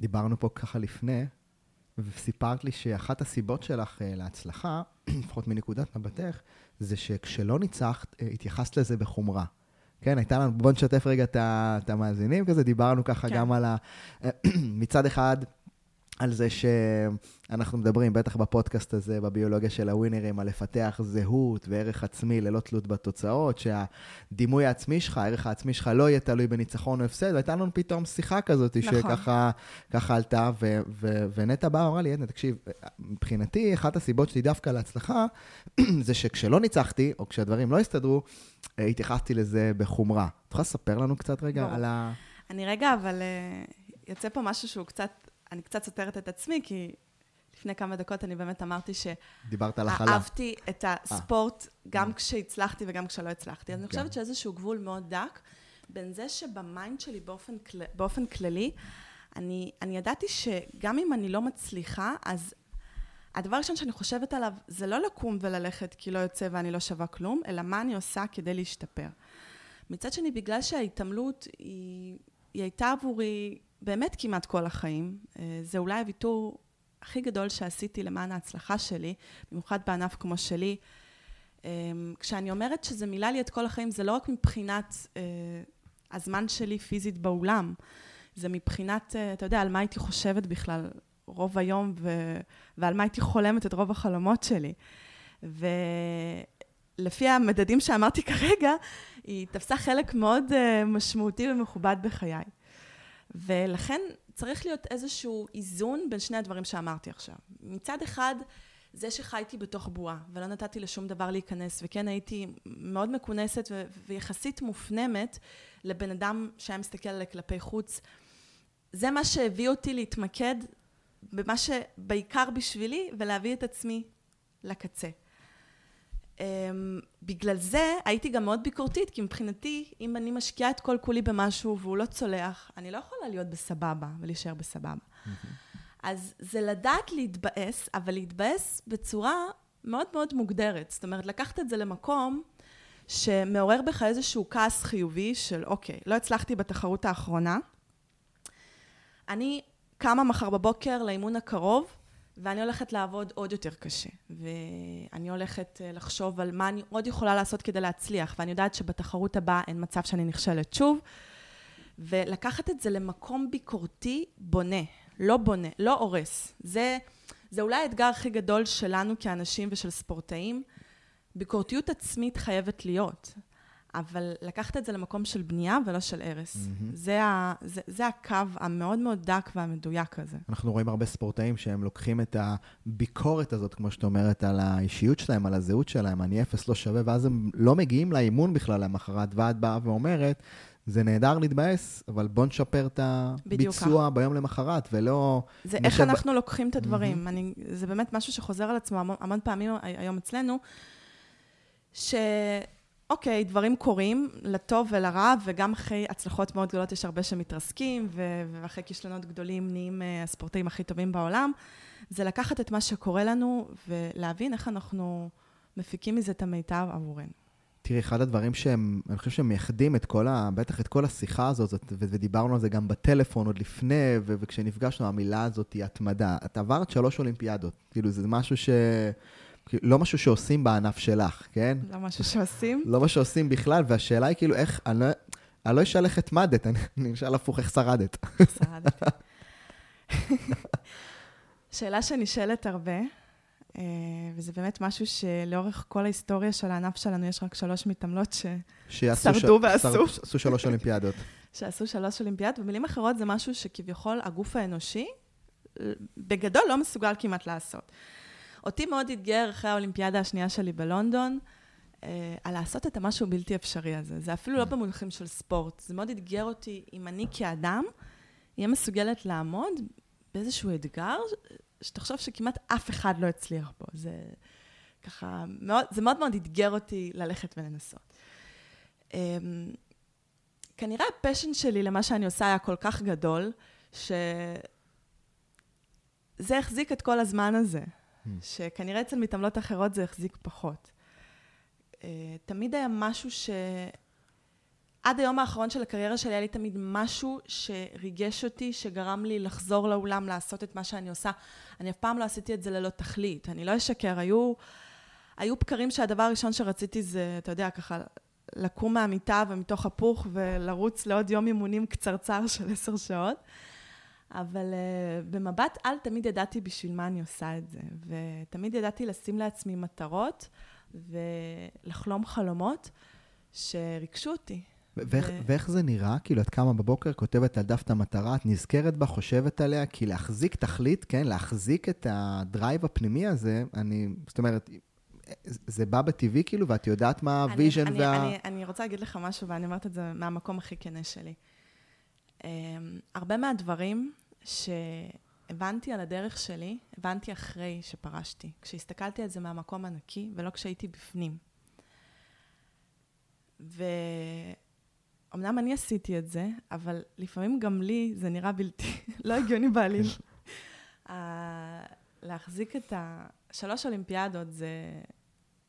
דיברנו פה ככה לפני, וסיפרת לי שאחת הסיבות שלך להצלחה, לפחות מנקודת מבטך, זה שכשלא ניצחת, התייחסת לזה בחומרה. כן, הייתה לנו, בוא נשתף רגע את המאזינים כזה, דיברנו ככה גם על מצד אחד, על זה שאנחנו מדברים, בטח בפודקאסט הזה, בביולוגיה של הווינרים, על לפתח זהות וערך עצמי ללא תלות בתוצאות, שהדימוי העצמי שלך, הערך העצמי שלך לא יהיה תלוי בניצחון או הפסד, והייתה לנו פתאום שיחה כזאת, שככה עלתה, ונטע באה, אמרה לי, תקשיב, מבחינתי, אחת הסיבות שלי דווקא להצלחה, זה שכשלא ניצחתי, או כשהדברים לא הסתדרו, התייחסתי לזה בחומרה. אתה יכולה לספר לנו קצת רגע על ה... אני רגע, אבל יוצא פה משהו שהוא קצת... אני קצת סותרת את עצמי, כי לפני כמה דקות אני באמת אמרתי שאהבתי את הספורט גם כשהצלחתי וגם כשלא הצלחתי. אז אני חושבת שאיזשהו גבול מאוד דק, בין זה שבמיינד שלי באופן כללי, אני ידעתי שגם אם אני לא מצליחה, אז הדבר הראשון שאני חושבת עליו, זה לא לקום וללכת כי לא יוצא ואני לא שווה כלום, אלא מה אני עושה כדי להשתפר. מצד שני, בגלל שההתעמלות היא הייתה עבורי, באמת כמעט כל החיים, זה אולי הוויתור הכי גדול שעשיתי למען ההצלחה שלי, במיוחד בענף כמו שלי. כשאני אומרת שזה מילא לי את כל החיים, זה לא רק מבחינת הזמן שלי פיזית באולם, זה מבחינת, אתה יודע, על מה הייתי חושבת בכלל רוב היום, ועל מה הייתי חולמת את רוב החלומות שלי. ולפי המדדים שאמרתי כרגע, היא תפסה חלק מאוד משמעותי ומכובד בחיי. ולכן צריך להיות איזשהו איזון בין שני הדברים שאמרתי עכשיו. מצד אחד, זה שחייתי בתוך בועה, ולא נתתי לשום דבר להיכנס, וכן הייתי מאוד מכונסת ויחסית מופנמת לבן אדם שהיה מסתכל עלי כלפי חוץ. זה מה שהביא אותי להתמקד במה שבעיקר בשבילי, ולהביא את עצמי לקצה. בגלל זה הייתי גם מאוד ביקורתית, כי מבחינתי, אם אני משקיעה את כל כולי במשהו והוא לא צולח, אני לא יכולה להיות בסבבה ולהישאר בסבבה. אז זה לדעת להתבאס, אבל להתבאס בצורה מאוד מאוד מוגדרת. זאת אומרת, לקחת את זה למקום שמעורר בך איזשהו כעס חיובי של, אוקיי, לא הצלחתי בתחרות האחרונה. אני קמה מחר בבוקר לאימון הקרוב, ואני הולכת לעבוד עוד יותר קשה, ואני הולכת לחשוב על מה אני עוד יכולה לעשות כדי להצליח, ואני יודעת שבתחרות הבאה אין מצב שאני נכשלת שוב, ולקחת את זה למקום ביקורתי בונה, לא הורס. זה אולי האתגר הכי גדול שלנו כאנשים ושל ספורטאים, ביקורתיות עצמית חייבת להיות, אבל לקחת את זה למקום של בנייה ולא של הרס. זה הקו המאוד מאוד דק והמדויק הזה. אנחנו רואים הרבה ספורטאים שהם לוקחים את הביקורת הזאת, כמו שאת אומרת, על האישיות שלהם, על הזהות שלהם, אני אפס לא שווה, ואז הם לא מגיעים לאימון בכלל למחרת, ועד באה ואומרת, זה נהדר להתבאס, אבל בוא נשפר את הביצוע ביום למחרת, ולא... זה איך אנחנו לוקחים את הדברים. זה באמת משהו שחוזר על עצמו המון פעמים היום אצלנו, אוקיי, דברים קורים לטוב ולרע, וגם אחרי הצלחות מאוד גדולות יש הרבה שמתרסקים, ואחרי כישלונות גדולים נהיים הספורטאים הכי טובים בעולם. זה לקחת את מה שקורה לנו, ולהבין איך אנחנו מפיקים מזה את המיטב עבורנו. תראי, אחד הדברים אני חושב שהם מייחדים בטח את כל השיחה הזאת, ודיברנו על זה גם בטלפון עוד לפני, וכשנפגשנו, המילה הזאת היא התמדה. את עברת 3 אולימפיאדות, כאילו זה משהו לא משהו שעושים בענף שלך, כן? לא משהו שעושים. לא משהו שעושים בכלל, והשאלה היא כאילו איך, אני לא אשאל איך התמדת, אני אשאל הפוך איך שרדת. שרדת. שאלה שנשאלת הרבה, וזה באמת משהו שלאורך כל ההיסטוריה של הענף שלנו, יש רק 3 מתעמלות ששרדו ועשו. שעשו 3 אולימפיאדות. שעשו 3 אולימפיאדות, במילים אחרות זה משהו שכביכול הגוף האנושי, בגדול לא מסוגל כמעט לעשות. אותי מאוד התגר אחרי האולימפיאדה השנייה שלי בלונדון, על לעשות את המשהו בלתי אפשרי הזה. זה אפילו לא במונחים של ספורט. זה מאוד התגר אותי, אם אני כאדם, יהיה מסוגלת לעמוד באיזשהו אתגר, שתחשוב שכמעט אף אחד לא הצליח בו. זה ככה, זה מאוד מאוד התגר אותי ללכת ולנסות. כנראה הפשן שלי למה שאני עושה היה כל כך גדול, שזה החזיק את כל הזמן הזה. שכנראה אצל מתעמלות אחרות זה החזיק פחות. תמיד היה משהו עד היום האחרון של הקריירה שלי היה לי תמיד משהו שריגש אותי, שגרם לי לחזור לאולם, לעשות את מה שאני עושה. אני אף פעם לא עשיתי את זה ללא תכלית, אני לא אשקר. היו בקרים שהדבר הראשון שרציתי זה, אתה יודע, ככה, לקום מהמיטה ומתוך הפוך ולרוץ לעוד יום אימונים קצרצר של 10 שעות. אבל במבט על תמיד ידעתי בשביל מה אני עושה את זה. ותמיד ידעתי לשים לעצמי מטרות ולחלום חלומות שריגשו אותי. ואיך זה נראה? כאילו את קמה בבוקר, כותבת על דף את המטרה, את נזכרת בה, חושבת עליה, כי להחזיק תכלית, כן, להחזיק את הדרייב הפנימי הזה, זאת אומרת, זה בא בטבעי כאילו, ואת יודעת מה הוויז'ן אני רוצה להגיד לך משהו, ואני אומרת את זה מהמקום הכי כנה שלי. הרבה מהדברים שהבנתי על הדרך שלי, הבנתי אחרי שפרשתי, כשהסתכלתי על זה מהמקום הנקי, ולא כשהייתי בפנים. ואומנם אני עשיתי את זה, אבל לפעמים גם לי זה נראה בלתי, לא הגיוני בעליל. להחזיק את 3 אולימפיאדות,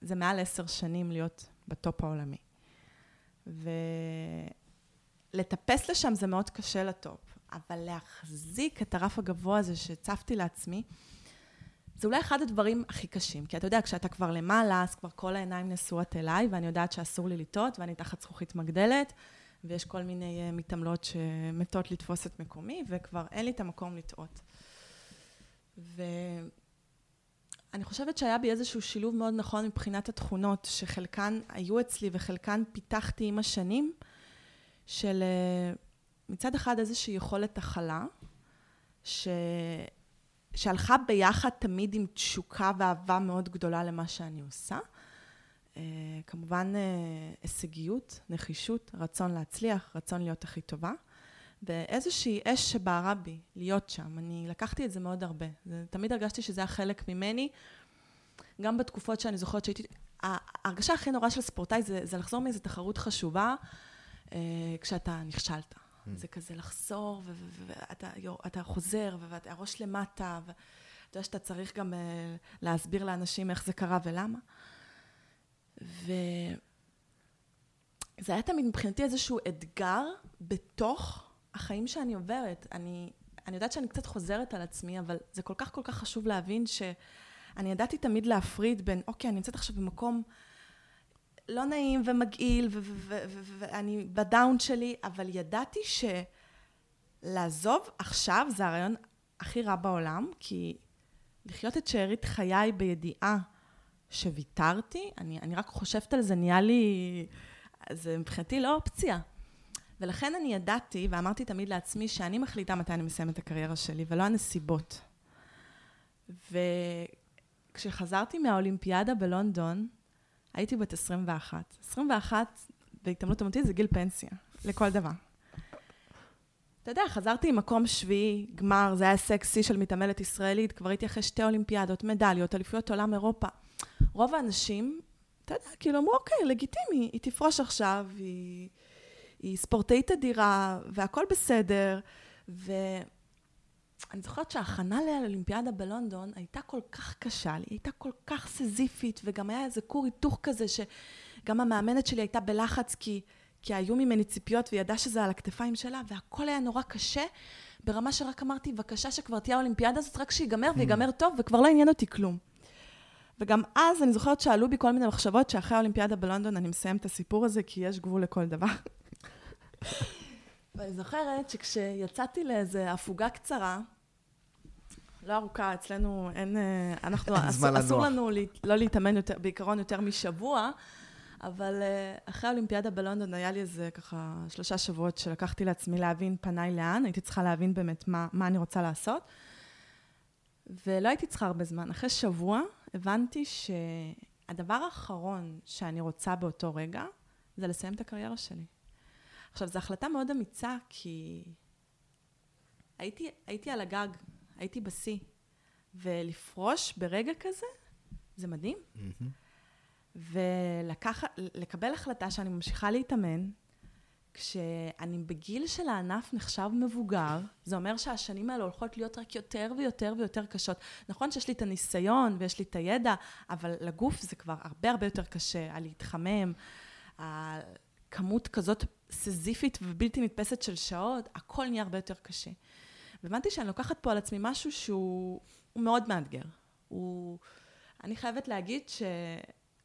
זה מעל 10 שנים להיות בטופ העולמי. ולטפס לשם זה מאוד קשה לטופ, אבל להחזיק את הרף הגבוה הזה שצפתי לעצמי, זה אולי אחד הדברים הכי קשים, כי אתה יודע, כשאתה כבר למעלה, אז כבר כל העיניים נשואות אליי, ואני יודעת שאסור לי לטעות, ואני תחת זכוכית מגדלת, ויש כל מיני מתעמלות שמתות לתפוס את מקומי, וכבר אין לי את המקום לטעות. ואני חושבת שהיה בי איזשהו שילוב מאוד נכון מבחינת התכונות, שחלקן היו אצלי וחלקן פיתחתי עם השנים, של מצד אחד איזושהי יכולת הכלה, שהלכה ביחד תמיד עם תשוקה ואהבה מאוד גדולה למה שאני עושה. כמובן הישגיות, נחישות, רצון להצליח, רצון להיות הכי טובה. ואיזושהי אש שבערה בי להיות שם. אני לקחתי את זה מאוד הרבה. תמיד הרגשתי שזה היה חלק ממני. גם בתקופות שאני זוכרת שהייתי... ההרגשה הכי נורא של ספורטאי זה לחזור מאיזו תחרות חשובה כשאתה נכשלת. זה כזה לחסור, ואתה חוזר, ואתה הראש למטה, ואתה יודע שאתה צריך גם להסביר לאנשים איך זה קרה ולמה. וזה היה תמיד מבחינתי איזשהו אתגר בתוך החיים שאני עוברת. אני יודעת שאני קצת חוזרת על עצמי, אבל זה כל כך כל כך חשוב להבין שאני ידעתי תמיד להפריד בין, אוקיי, אני נמצאת עכשיו במקום... לא נעים ומגעיל, ואני בדאון שלי, אבל ידעתי שלעזוב עכשיו זה הרעיון הכי רע בעולם, כי לחיות את שארית חיי בידיעה שוויתרתי, אני רק חושבת על זה, נהיה לי, זה מבחינתי לא אופציה. ולכן אני ידעתי, ואמרתי תמיד לעצמי, שאני מחליטה מתי אני מסיים את הקריירה שלי, ולא הנסיבות. וכשחזרתי מהאולימפיאדה בלונדון, הייתי בת 21. 21, בהתעמלות אומנותית, זה גיל פנסיה, לכל דבר. אתה יודע, חזרתי עם מקום שביעי, גמר, זה היה סקסי של מתעמלת ישראלית, כבר הייתי אחרי 2 אולימפיאדות, מדליות, אליפויות עולם אירופה. רוב האנשים, אתה יודע, כאילו אמרו, אוקיי, לגיטימי, היא תפרוש עכשיו, היא ספורטאית אדירה, והכל בסדר, אני זוכרת שההכנה לאולימפיאדה בלונדון הייתה כל כך קשה לי, הייתה כל כך סזיפית, וגם היה איזה קור היתוך כזה, שגם המאמנת שלי הייתה בלחץ, כי היו ממני ציפיות, וידעה שזה על הכתפיים שלה, והכל היה נורא קשה, ברמה שרק אמרתי, בבקשה שכבר תהיה האולימפיאדה הזאת, רק שיגמר ויגמר טוב, וכבר לא עניין אותי כלום. וגם אז אני זוכרת שעלו בי כל מיני מחשבות, שאחרי האולימפיאדה בלונדון אני מסיים את הסיפור הזה, כי יש גבול לכל דבר. ואני זוכרת שכשיצאתי לאיזה הפוגה קצרה, לא ארוכה, אצלנו אין, אסור לנו לא להתאמן בעיקרון יותר משבוע, אבל אחרי האולימפיאדה בלונדון היה לי איזה ככה 3 שבועות שלקחתי לעצמי להבין פניי לאן, הייתי צריכה להבין באמת מה אני רוצה לעשות, ולא הייתי צריכה הרבה זמן. אחרי שבוע הבנתי שהדבר האחרון שאני רוצה באותו רגע, זה לסיים את הקריירה שלי. עכשיו, זו החלטה מאוד אמיצה, כי הייתי על הגג, הייתי בסי, ולפרוש ברגע כזה, זה מדהים. ולקבל החלטה שאני ממשיכה להתאמן, כשאני בגיל של הענף נחשב מבוגר, זה אומר שהשנים האלה הולכות להיות רק יותר ויותר ויותר קשות. נכון שיש לי את הניסיון ויש לי את הידע, אבל לגוף זה כבר הרבה הרבה יותר קשה, להתחמם, כמות כזאת סזיפית ובלתי נתפסת של שעות, הכל נהיה הרבה יותר קשה. והבנתי שאני לוקחת פה על עצמי משהו שהוא מאוד מאתגר. אני חייבת להגיד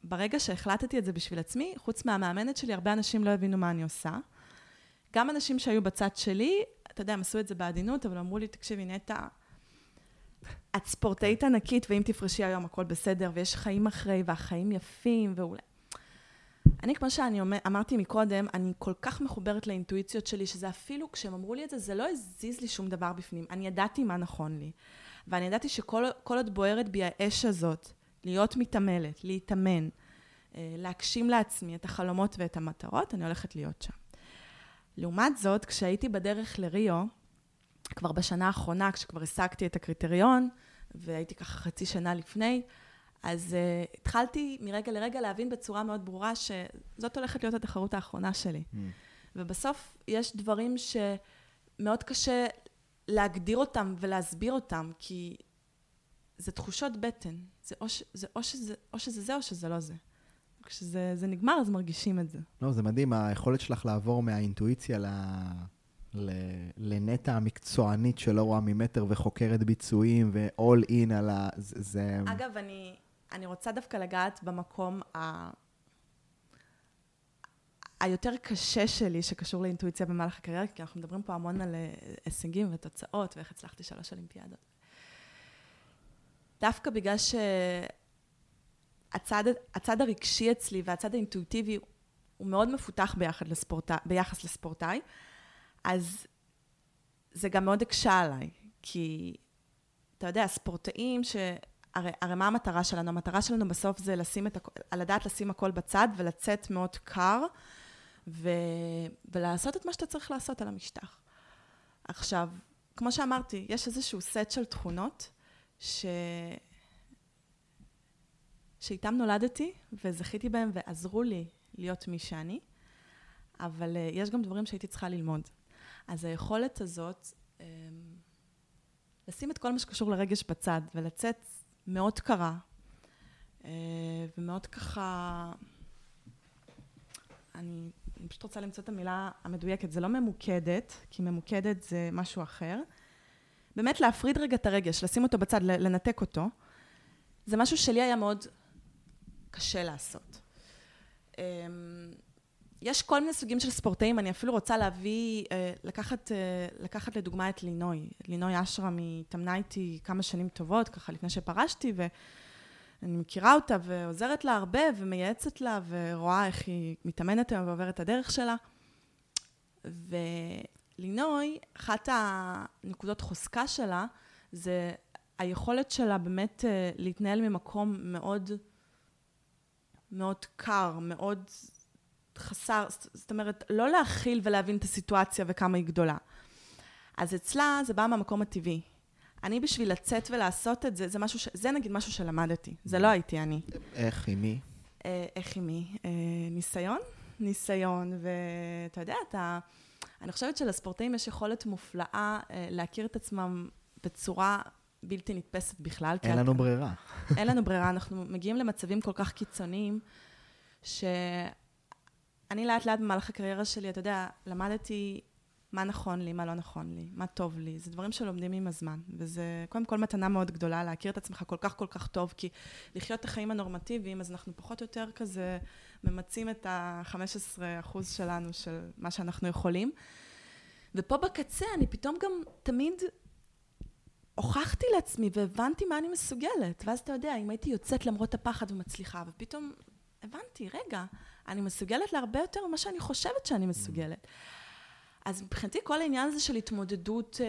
שברגע שהחלטתי את זה בשביל עצמי, חוץ מהמאמנת שלי, הרבה אנשים לא הבינו מה אני עושה. גם אנשים שהיו בצד שלי, אתה יודע, הם עשו את זה בעדינות, אבל אמרו לי, תקשיבי, נטע, את ספורטאית ענקית, ואם תפרשי היום הכל בסדר, ויש חיים אחרי, והחיים יפים, ואולי. אני, כמו שאני אמרתי מקודם, אני כל כך מחוברת לאינטואיציות שלי, שזה אפילו כשהם אמרו לי את זה, זה לא הזיז לי שום דבר בפנים. אני ידעתי מה נכון לי. ואני ידעתי שכל עוד בוערת בי האש הזאת, להיות מתעמלת, להתאמן, להגשים לעצמי את החלומות ואת המטרות, אני הולכת להיות שם. לעומת זאת, כשהייתי בדרך לריו, כבר בשנה האחרונה, כשכבר השגתי את הקריטריון, והייתי ככה חצי שנה לפני, אז התחלתי מרגע לרגע להבין בצורה מאוד ברורה שזאת הולכת להיות התחרות האחרונה שלי. ובסוף יש דברים שמאוד קשה להגדיר אותם ולהסביר אותם, כי זה תחושות בטן. זה או שזה זה או שזה לא זה. כשזה נגמר אז מרגישים את זה. לא, זה מדהים. היכולת שלך לעבור מהאינטואיציה לנטע המקצוענית שלא רואה ממטר וחוקרת ביצועים ו-all in על ה... זה... אגב, אני רוצה דווקא לגעת במקום היותר קשה שלי שקשור לאינטואיציה במהלך הקריירה, כי אנחנו מדברים פה המון על הישגים ותוצאות ואיך הצלחתי 3 אולימפיאדות. דווקא בגלל שהצד הרגשי אצלי והצד האינטואיטיבי הוא מאוד מפותח ביחס לספורטאי, אז זה גם מאוד הקשה עליי, כי אתה יודע, הספורטאים, הרי מה המטרה שלנו? המטרה שלנו בסוף זה לדעת לשים הכל בצד ולצאת מאוד קר, ולעשות את מה שאתה צריך לעשות על המשטח. עכשיו, כמו שאמרתי, יש איזשהו סט של תכונות, שאיתם נולדתי וזכיתי בהם ועזרו לי להיות מי שאני, אבל יש גם דברים שהייתי צריכה ללמוד. אז היכולת הזאת, לשים את כל מה שקשור לרגש בצד, ולצאת מאוד קרה, ומאוד ככה, אני פשוט רוצה למצוא את המילה המדויקת, זה לא ממוקדת, כי ממוקדת זה משהו אחר, באמת להפריד רגע את הרגש, לשים אותו בצד, לנתק אותו, זה משהו שלי היה מאוד קשה לעשות. יש כל מיני סוגים של ספורטאים, אני אפילו רוצה להביא, לקחת לדוגמה את לינוי. לינוי אשרם, היא תמנה איתי כמה שנים טובות, ככה לפני שפרשתי, ואני מכירה אותה ועוזרת לה הרבה, ומייעצת לה, ורואה איך היא מתאמנת היום ועוברת הדרך שלה. ולינוי, אחת הנקודות חוזקה שלה, זה היכולת שלה באמת להתנהל ממקום מאוד, מאוד קר, מאוד... חסר, זאת אומרת, לא להכיל ולהבין את הסיטואציה וכמה היא גדולה. אז אצלה זה בא מהמקום הטבעי. אני בשביל לצאת ולעשות את זה, זה נגיד משהו שלמדתי. זה לא הייתי אני. איך עם מי? איך עם מי? ניסיון? ניסיון, ואתה יודע, אני חושבת שלספורטאים יש יכולת מופלאה להכיר את עצמם בצורה בלתי נתפסת בכלל. אין לנו ברירה. אין לנו ברירה. אנחנו מגיעים למצבים כל כך קיצוניים, אני לאט לאט במהלך הקריירה שלי, אתה יודע, למדתי מה נכון לי, מה לא נכון לי, מה טוב לי. זה דברים שלומדים עם הזמן, וזה קודם כל מתנה מאוד גדולה, להכיר את עצמך כל כך כל כך טוב, כי לחיות את החיים הנורמטיביים, אז אנחנו פחות או יותר כזה ממצים את ה-15% שלנו, של מה שאנחנו יכולים. ופה בקצה אני פתאום גם תמיד הוכחתי לעצמי, והבנתי מה אני מסוגלת. ואז אתה יודע, אם הייתי יוצאת למרות הפחד ומצליחה, ופתאום הבנתי, רגע, אני מסוגלת להרבה יותר ממה שאני חושבת שאני מסוגלת. אז מבחינתי כל העניין הזה של התמודדות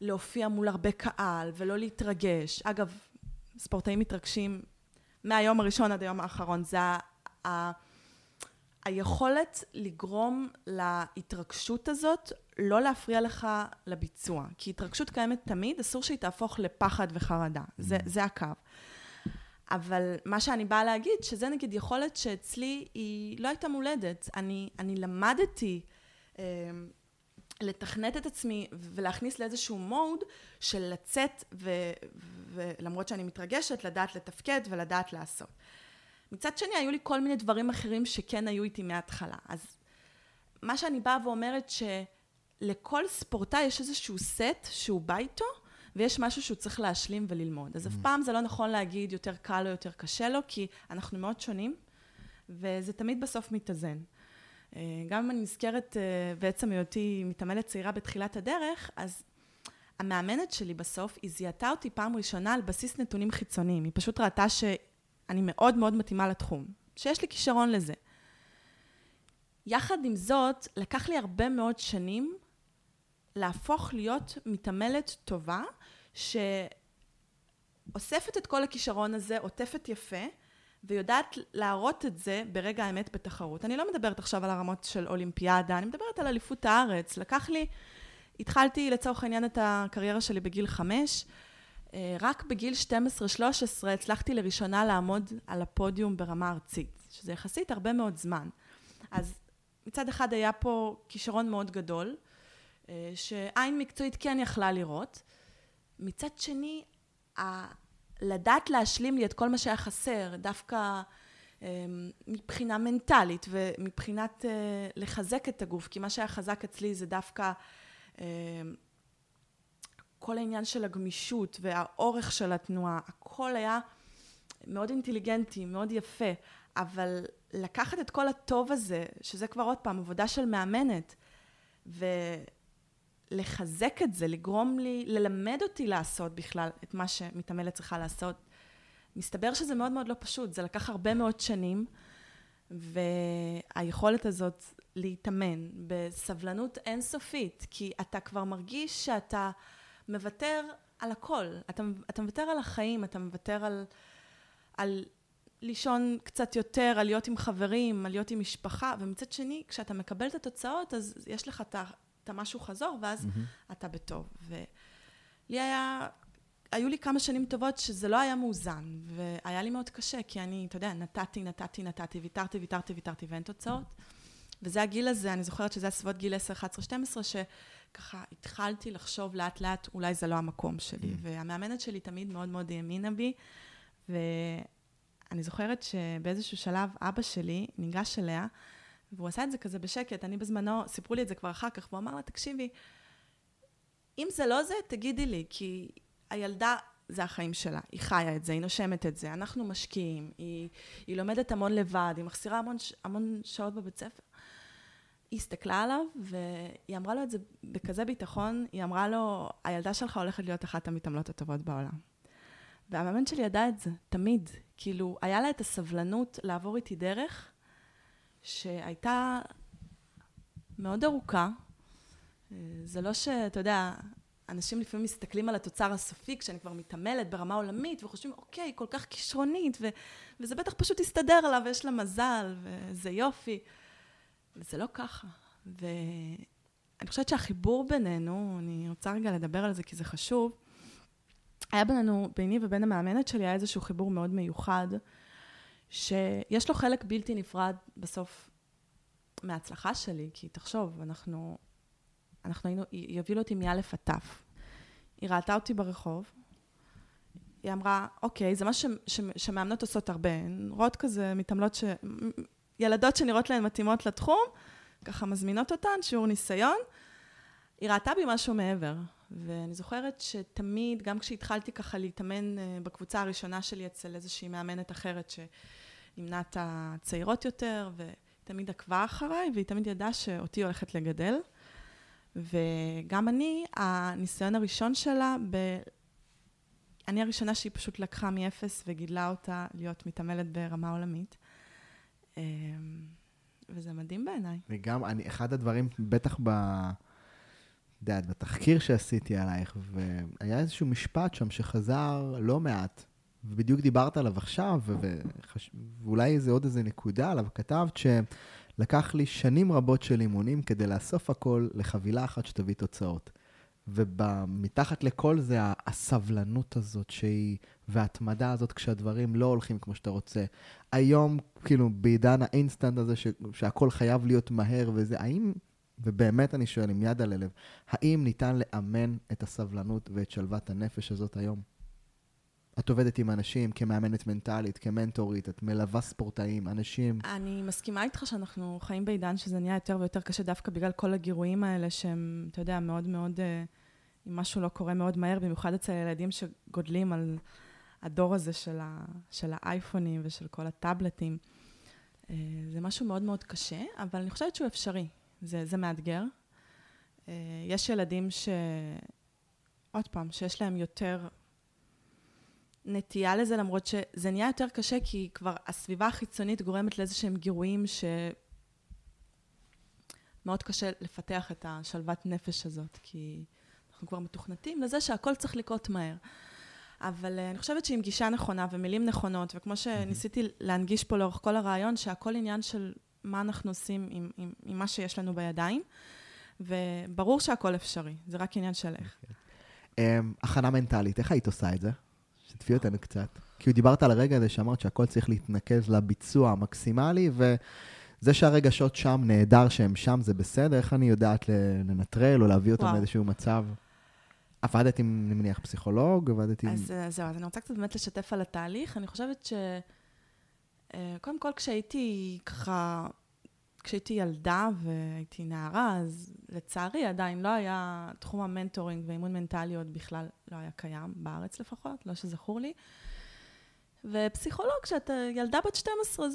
להופיע מול הרבה קהל ולא להתרגש. אגב, ספורטאים מתרגשים מהיום הראשון עד היום האחרון. זה היכולת לגרום להתרגשות הזאת, לא להפריע לך לביצוע. כי התרגשות קיימת תמיד, אסור שהיא תהפוך לפחד וחרדה. זה הקו. אבל מה שאני באה להגיד, שזה נגיד יכולת שאצלי היא לא הייתה מולדת. אני למדתי לתכנת את עצמי ולהכניס לאיזשהו מוד של לצאת, ולמרות שאני מתרגשת, לדעת לתפקד ולדעת לעשות. מצד שני, היו לי כל מיני דברים אחרים שכן היו איתי מההתחלה. אז מה שאני באה ואומרת שלכל ספורטאי יש איזשהו סט שהוא בא איתו, ויש משהו שהוא צריך להשלים וללמוד. אז אף פעם זה לא נכון להגיד יותר קל או יותר קשה לו, כי אנחנו מאוד שונים, וזה תמיד בסוף מתאזן. גם אם אני נזכרת בעצם היותי מתאמנת צעירה בתחילת הדרך, אז המאמנת שלי בסוף היא זיהתה אותי פעם ראשונה על בסיס נתונים חיצוניים. היא פשוט ראתה שאני מאוד מאוד מתאימה לתחום, שיש לי כישרון לזה. יחד עם זאת, לקח לי הרבה מאוד שנים להפוך להיות מתעמלת טובה, שאוספת את כל הכישרון הזה, עוטפת יפה, ויודעת להראות את זה ברגע האמת בתחרות. אני לא מדברת עכשיו על הרמות של אולימפיאדה, אני מדברת על אליפות הארץ. לקח לי, התחלתי לצורך העניין את הקריירה שלי בגיל 5, רק בגיל 12-13 הצלחתי לראשונה לעמוד על הפודיום ברמה ארצית, שזה יחסית הרבה מאוד זמן. אז מצד אחד היה פה כישרון מאוד גדול, שעין מקצועית כן יכלה לראות. מצד שני, לדעת להשלים לי את כל מה שהיה חסר, דווקא מבחינה מנטלית ומבחינת לחזק את הגוף, כי מה שהיה חזק אצלי זה דווקא כל העניין של הגמישות והאורך של התנועה, הכל היה מאוד אינטליגנטי, מאוד יפה, אבל לקחת את כל הטוב הזה, שזה כבר עוד פעם עבודה של מאמנת, ולחזק את זה, לגרום לי, ללמד אותי לעשות בכלל את מה שמתעמלת צריכה לעשות, מסתבר שזה מאוד מאוד לא פשוט, זה לקח הרבה מאוד שנים, והיכולת הזאת להתאמן בסבלנות אינסופית, כי אתה כבר מרגיש שאתה מוותר על הכל, אתה מוותר על החיים, אתה מוותר על לישון קצת יותר, על להיות עם חברים, על להיות עם משפחה, ומצד שני, כשאתה מקבל את התוצאות, אז יש לך את משהו חזור, ואז אתה בטוב. היו לי כמה שנים טובות שזה לא היה מאוזן, והיה לי מאוד קשה, כי אני, אתה יודע, נתתי, ויתרתי, ואין תוצאות. וזה הגיל הזה, אני זוכרת שזה הסביבות גיל 10, 11, 12, שככה התחלתי לחשוב לאט לאט, אולי זה לא המקום שלי. והמאמנת שלי תמיד מאוד מאוד האמינה בי, אני זוכרת שבאיזשהו שלב אבא שלי ניגש אליה, והוא עשה את זה כזה בשקט, אני בזמנו, סיפרו לי את זה כבר אחר כך, והוא אמר לה, תקשיבי, אם זה לא זה, תגידי לי, כי הילדה זה החיים שלה, היא חיה את זה, היא נושמת את זה, אנחנו משקיעים, היא לומדת המון לבד, היא מחסירה המון שעות בבית ספר. היא הסתכלה עליו, והיא אמרה לו את זה בכזה ביטחון, היא אמרה לו, הילדה שלך הולכת להיות אחת המתעמלות הטובות בעולם. והמאמן שלי ידע את זה, תמיד. כאילו, היה לה את הסבלנות לעבור איתי דרך, שהייתה מאוד ארוכה. זה לא שאתה יודע, אנשים לפעמים מסתכלים על התוצר הסופי, כשאני כבר מתעמלת ברמה עולמית, וחושבים, אוקיי, כל כך כישרונית, וזה בטח פשוט יסתדר לה, ויש לה מזל, וזה יופי. וזה לא ככה. ואני חושבת שהחיבור בינינו, אני רוצה רגע לדבר על זה, כי זה חשוב, היה ביני ובין המאמנת שלי היה איזשהו חיבור מאוד מיוחד, שיש לו חלק בלתי נפרד בסוף מההצלחה שלי, כי תחשוב, היא הובילה אותי מאלף עטף. היא ראתה אותי ברחוב, היא אמרה, אוקיי, זה מה שמאמנות עושות הרבה, נראות כזה מתעמלות, ילדות שנראות להן מתאימות לתחום, ככה מזמינות אותן, שיעור ניסיון, היא ראתה בי משהו מעבר. ואני זוכרת שתמיד, גם כשהתחלתי ככה להתאמן בקבוצה הראשונה שלי אצל איזושהי מאמנת אחרת שנמנה את הצעירות יותר, ותמיד עקבה אחריי, והיא תמיד ידעה שאותי הולכת לגדל. וגם אני, הניסיון הראשון שלה, אני הראשונה שהיא פשוט לקחה מאפס וגידלה אותה להיות מתעמלת ברמה עולמית. וזה מדהים בעיניי. וגם אחד הדברים, בטח דעת, בתחקיר שעשיתי עלייך, והיה איזשהו משפט שם שחזר לא מעט, ובדיוק דיברת עליו עכשיו, ואולי זה עוד איזה נקודה עליו, כתבת שלקח לי שנים רבות של אימונים כדי לאסוף הכל לחבילה אחת שתביא תוצאות. ומתחת לכל זה הסבלנות הזאת שהיא, וההתמדה הזאת כשהדברים לא הולכים כמו שאתה רוצה. היום, כאילו, בעידן האינסטנט הזה שהכל חייב להיות מהר וזה, האם ובאמת אני שואל עם יד על הלב, האם ניתן לאמן את הסבלנות ואת שלוות הנפש הזאת היום? את עובדת עם אנשים כמאמנת מנטלית, כמנטורית, את מלווה ספורטאים, אנשים. אני מסכימה איתך שאנחנו חיים בעידן שזה נהיה יותר ויותר קשה דווקא בגלל כל הגירויים האלה שהם, אתה יודע, מאוד מאוד, אם משהו לא קורה מאוד מהר, במיוחד אצל ילדים שגודלים על הדור הזה של האייפונים ושל כל הטאבלטים. זה משהו מאוד מאוד קשה, אבל אני חושבת שהוא אפשרי. זה מאתגר. יש ילדים עוד פעם, שיש להם יותר נטייה לזה, למרות שזה נהיה יותר קשה, כי כבר הסביבה החיצונית גורמת לאיזשהם גירויים שמאוד קשה לפתח את השלוות נפש הזאת, כי אנחנו כבר מתוכנתים לזה שהכל צריך לקרות מהר. אבל אני חושבת שעם גישה נכונה ומילים נכונות, וכמו שניסיתי להנגיש פה לאורך כל הרעיון, שהכל עניין של מה אנחנו עושים עם מה שיש לנו בידיים, וברור שהכל אפשרי, זה רק עניין של איך. הכנה מנטלית, איך היית עושה את זה? שתפי אותנו קצת. כי דיברת על הרגע הזה שאמרת שהכל צריך להתנקז לביצוע המקסימלי, וזה שהרגשות שם נהדר שהם שם, זה בסדר, איך אני יודעת לנטרל או להביא אותם לאיזשהו מצב? עבדת עם, אני מניח, פסיכולוג? אז זהו, אני רוצה קצת באמת לשתף על התהליך. אני חושבת ש... קודם כל, כשהייתי ילדה והייתי נערה, אז לצערי עדיין לא היה תחום המנטורינג ואימון מנטליות בכלל לא היה קיים, בארץ לפחות, לא שזכור לי. ופסיכולוג, כשאתה ילדה בת 12,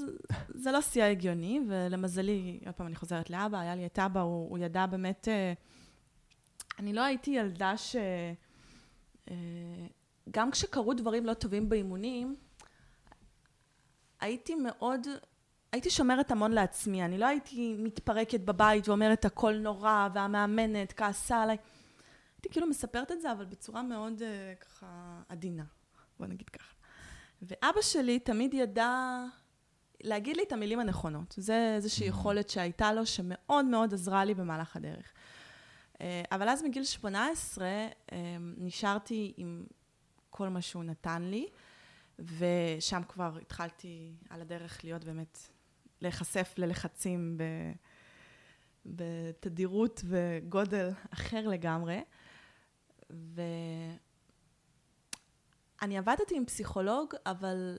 זה לא סייע הגיוני, ולמזלי, עוד פעם אני חוזרת לאבא, היה לי את אבא, הוא ידע באמת, אני לא הייתי ילדה גם כשקרו דברים לא טובים באימונים, הייתי שומרת המון לעצמי, אני לא הייתי מתפרקת בבית ואומרת הכל נורא, והמאמנת כעסה עליי. הייתי כאילו מספרת את זה, אבל בצורה מאוד ככה עדינה, בוא נגיד ככה. ואבא שלי תמיד ידע להגיד לי את המילים הנכונות. זה איזושהי יכולת שהייתה לו, שמאוד מאוד עזרה לי במהלך הדרך. אבל אז מגיל 18 נשארתי עם כל מה שהוא נתן לי, ושם כבר התחלתי על הדרך להיות באמת, להיחשף ללחצים בתדירות וגודל אחר לגמרי. ואני עבדתי עם פסיכולוג, אבל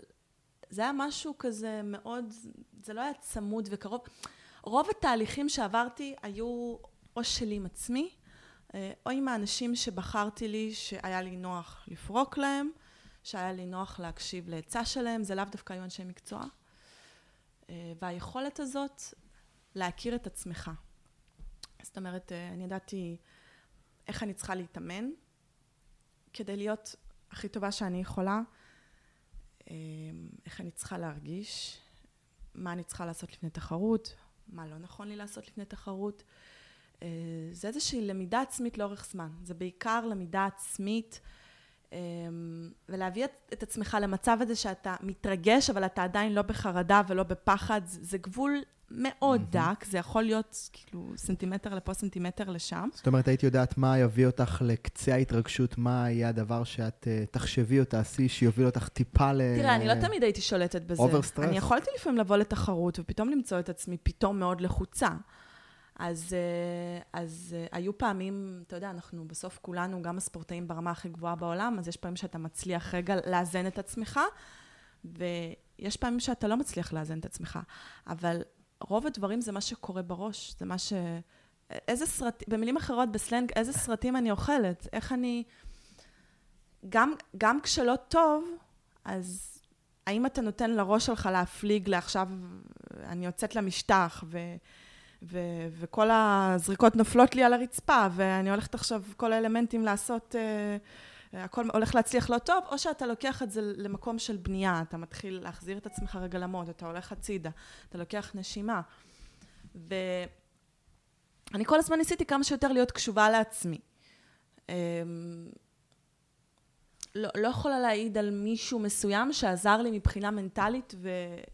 זה היה משהו כזה מאוד, זה לא היה צמוד וקרוב. רוב התהליכים שעברתי היו או שלי עם עצמי, או עם האנשים שבחרתי לי שהיה לי נוח לפרוק להם, שהיה לי נוח להקשיב להצעה שלהם, זה לאו דווקא היו אנשי מקצוע. והיכולת הזאת להכיר את עצמך. זאת אומרת, אני ידעתי איך אני צריכה להתאמן, כדי להיות הכי טובה שאני יכולה, איך אני צריכה להרגיש, מה אני צריכה לעשות לפני תחרות, מה לא נכון לי לעשות לפני תחרות. זה איזושהי למידה עצמית לאורך זמן. זה בעיקר למידה עצמית, ולהביא את עצמך למצב הזה שאתה מתרגש, אבל אתה עדיין לא בחרדה ולא בפחד, זה גבול מאוד דק, זה יכול להיות כאילו סנטימטר לפה, סנטימטר לשם. זאת אומרת, הייתי יודעת מה יביא אותך לקצה ההתרגשות, מה היה הדבר שאת תחשבי או תעשי, שיוביל אותך טיפה ל... תראה, אני לא תמיד הייתי שולטת בזה. אוברסטרס. אני יכולתי לפעמים לבוא לתחרות, ופתאום למצוא את עצמי פתאום מאוד לחוצה. אז היו פעמים, אתה יודע, אנחנו בסוף כולנו, גם הספורטאים ברמה הכי גבוהה בעולם, אז יש פעמים שאתה מצליח רגע לאזן את עצמך, ויש פעמים שאתה לא מצליח לאזן את עצמך. אבל רוב הדברים זה מה שקורה בראש, זה מה ש... איזה סרטים, במילים אחרות, בסלנג, איזה סרטים אני אוכלת, איך אני... גם כשלא טוב, אז... האם אתה נותן לראש שלך להפליג לעכשיו, אני יוצאת למשטח, וכל הזריקות נופלות לי על הרצפה, ואני הולכת עכשיו כל האלמנטים לעשות, הכל הולך להצליח לא טוב, או שאתה לוקח את זה למקום של בנייה, אתה מתחיל להחזיר את עצמך רגע למוד, אתה הולך הצידה, אתה לוקח נשימה. ואני כל הזמן ניסיתי כמה שיותר להיות קשובה לעצמי. לא יכולה להעיד על מישהו מסוים שעזר לי מבחינה מנטלית,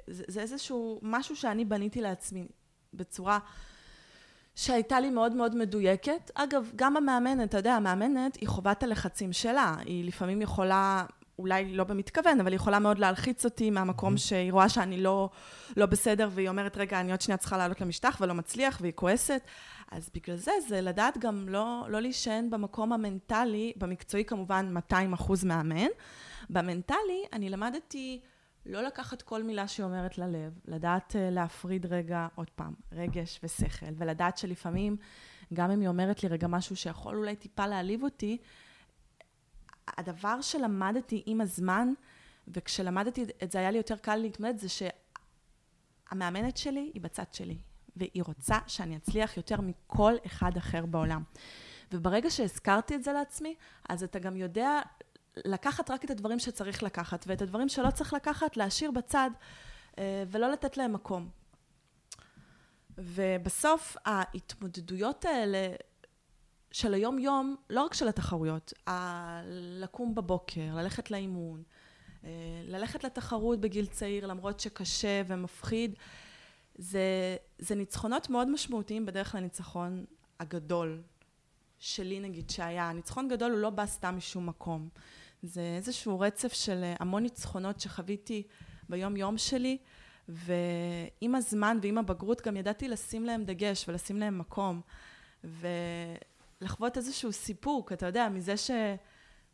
וזה איזשהו משהו שאני בניתי לעצמי. בצורה שהייתה לי מאוד מאוד מדויקת. אגב, גם המאמנת, אתה יודע, המאמנת היא חובת הלחצים שלה. היא לפעמים יכולה, אולי לא במתכוון, אבל היא יכולה מאוד להלחיץ אותי מהמקום שהיא רואה שאני לא בסדר, והיא אומרת, רגע, אני עוד שנייה צריכה לעלות למשטח ולא מצליח, והיא כועסת. אז בגלל זה, זה לדעת גם לא להישען במקום המנטלי, במקצועי כמובן 200% מאמן. במנטלי אני למדתי לא לקחת כל מילה שאומרת ללב, לדעת להפריד רגע, עוד פעם, רגש ושכל, ולדעת שלפעמים, גם אם היא אומרת לי רגע משהו שיכול אולי טיפה להעליב אותי, הדבר שלמדתי עם הזמן, וכשלמדתי את זה היה לי יותר קל להתמודד, זה שהמאמנת שלי היא בצד שלי, והיא רוצה שאני אצליח יותר מכל אחד אחר בעולם. וברגע שהזכרתי את זה לעצמי, אז אתה גם יודע לקחת רק את הדברים שצריך לקחת, ואת הדברים שלא צריך לקחת, להשאיר בצד, ולא לתת להם מקום. ובסוף, ההתמודדויות האלה של היום-יום, לא רק של התחרויות, לקום בבוקר, ללכת לאימון, ללכת לתחרות בגיל צעיר, למרות שקשה ומפחיד, זה ניצחונות מאוד משמעותיים בדרך לניצחון הגדול שלי, נגיד, שהיה. ניצחון גדול הוא לא בא סתם משום מקום. זה איזשהו רצף של המון ניצחונות שחוויתי ביום-יום שלי, ועם הזמן ועם הבגרות גם ידעתי לשים להם דגש ולשים להם מקום, ולחוות איזשהו סיפוק, אתה יודע,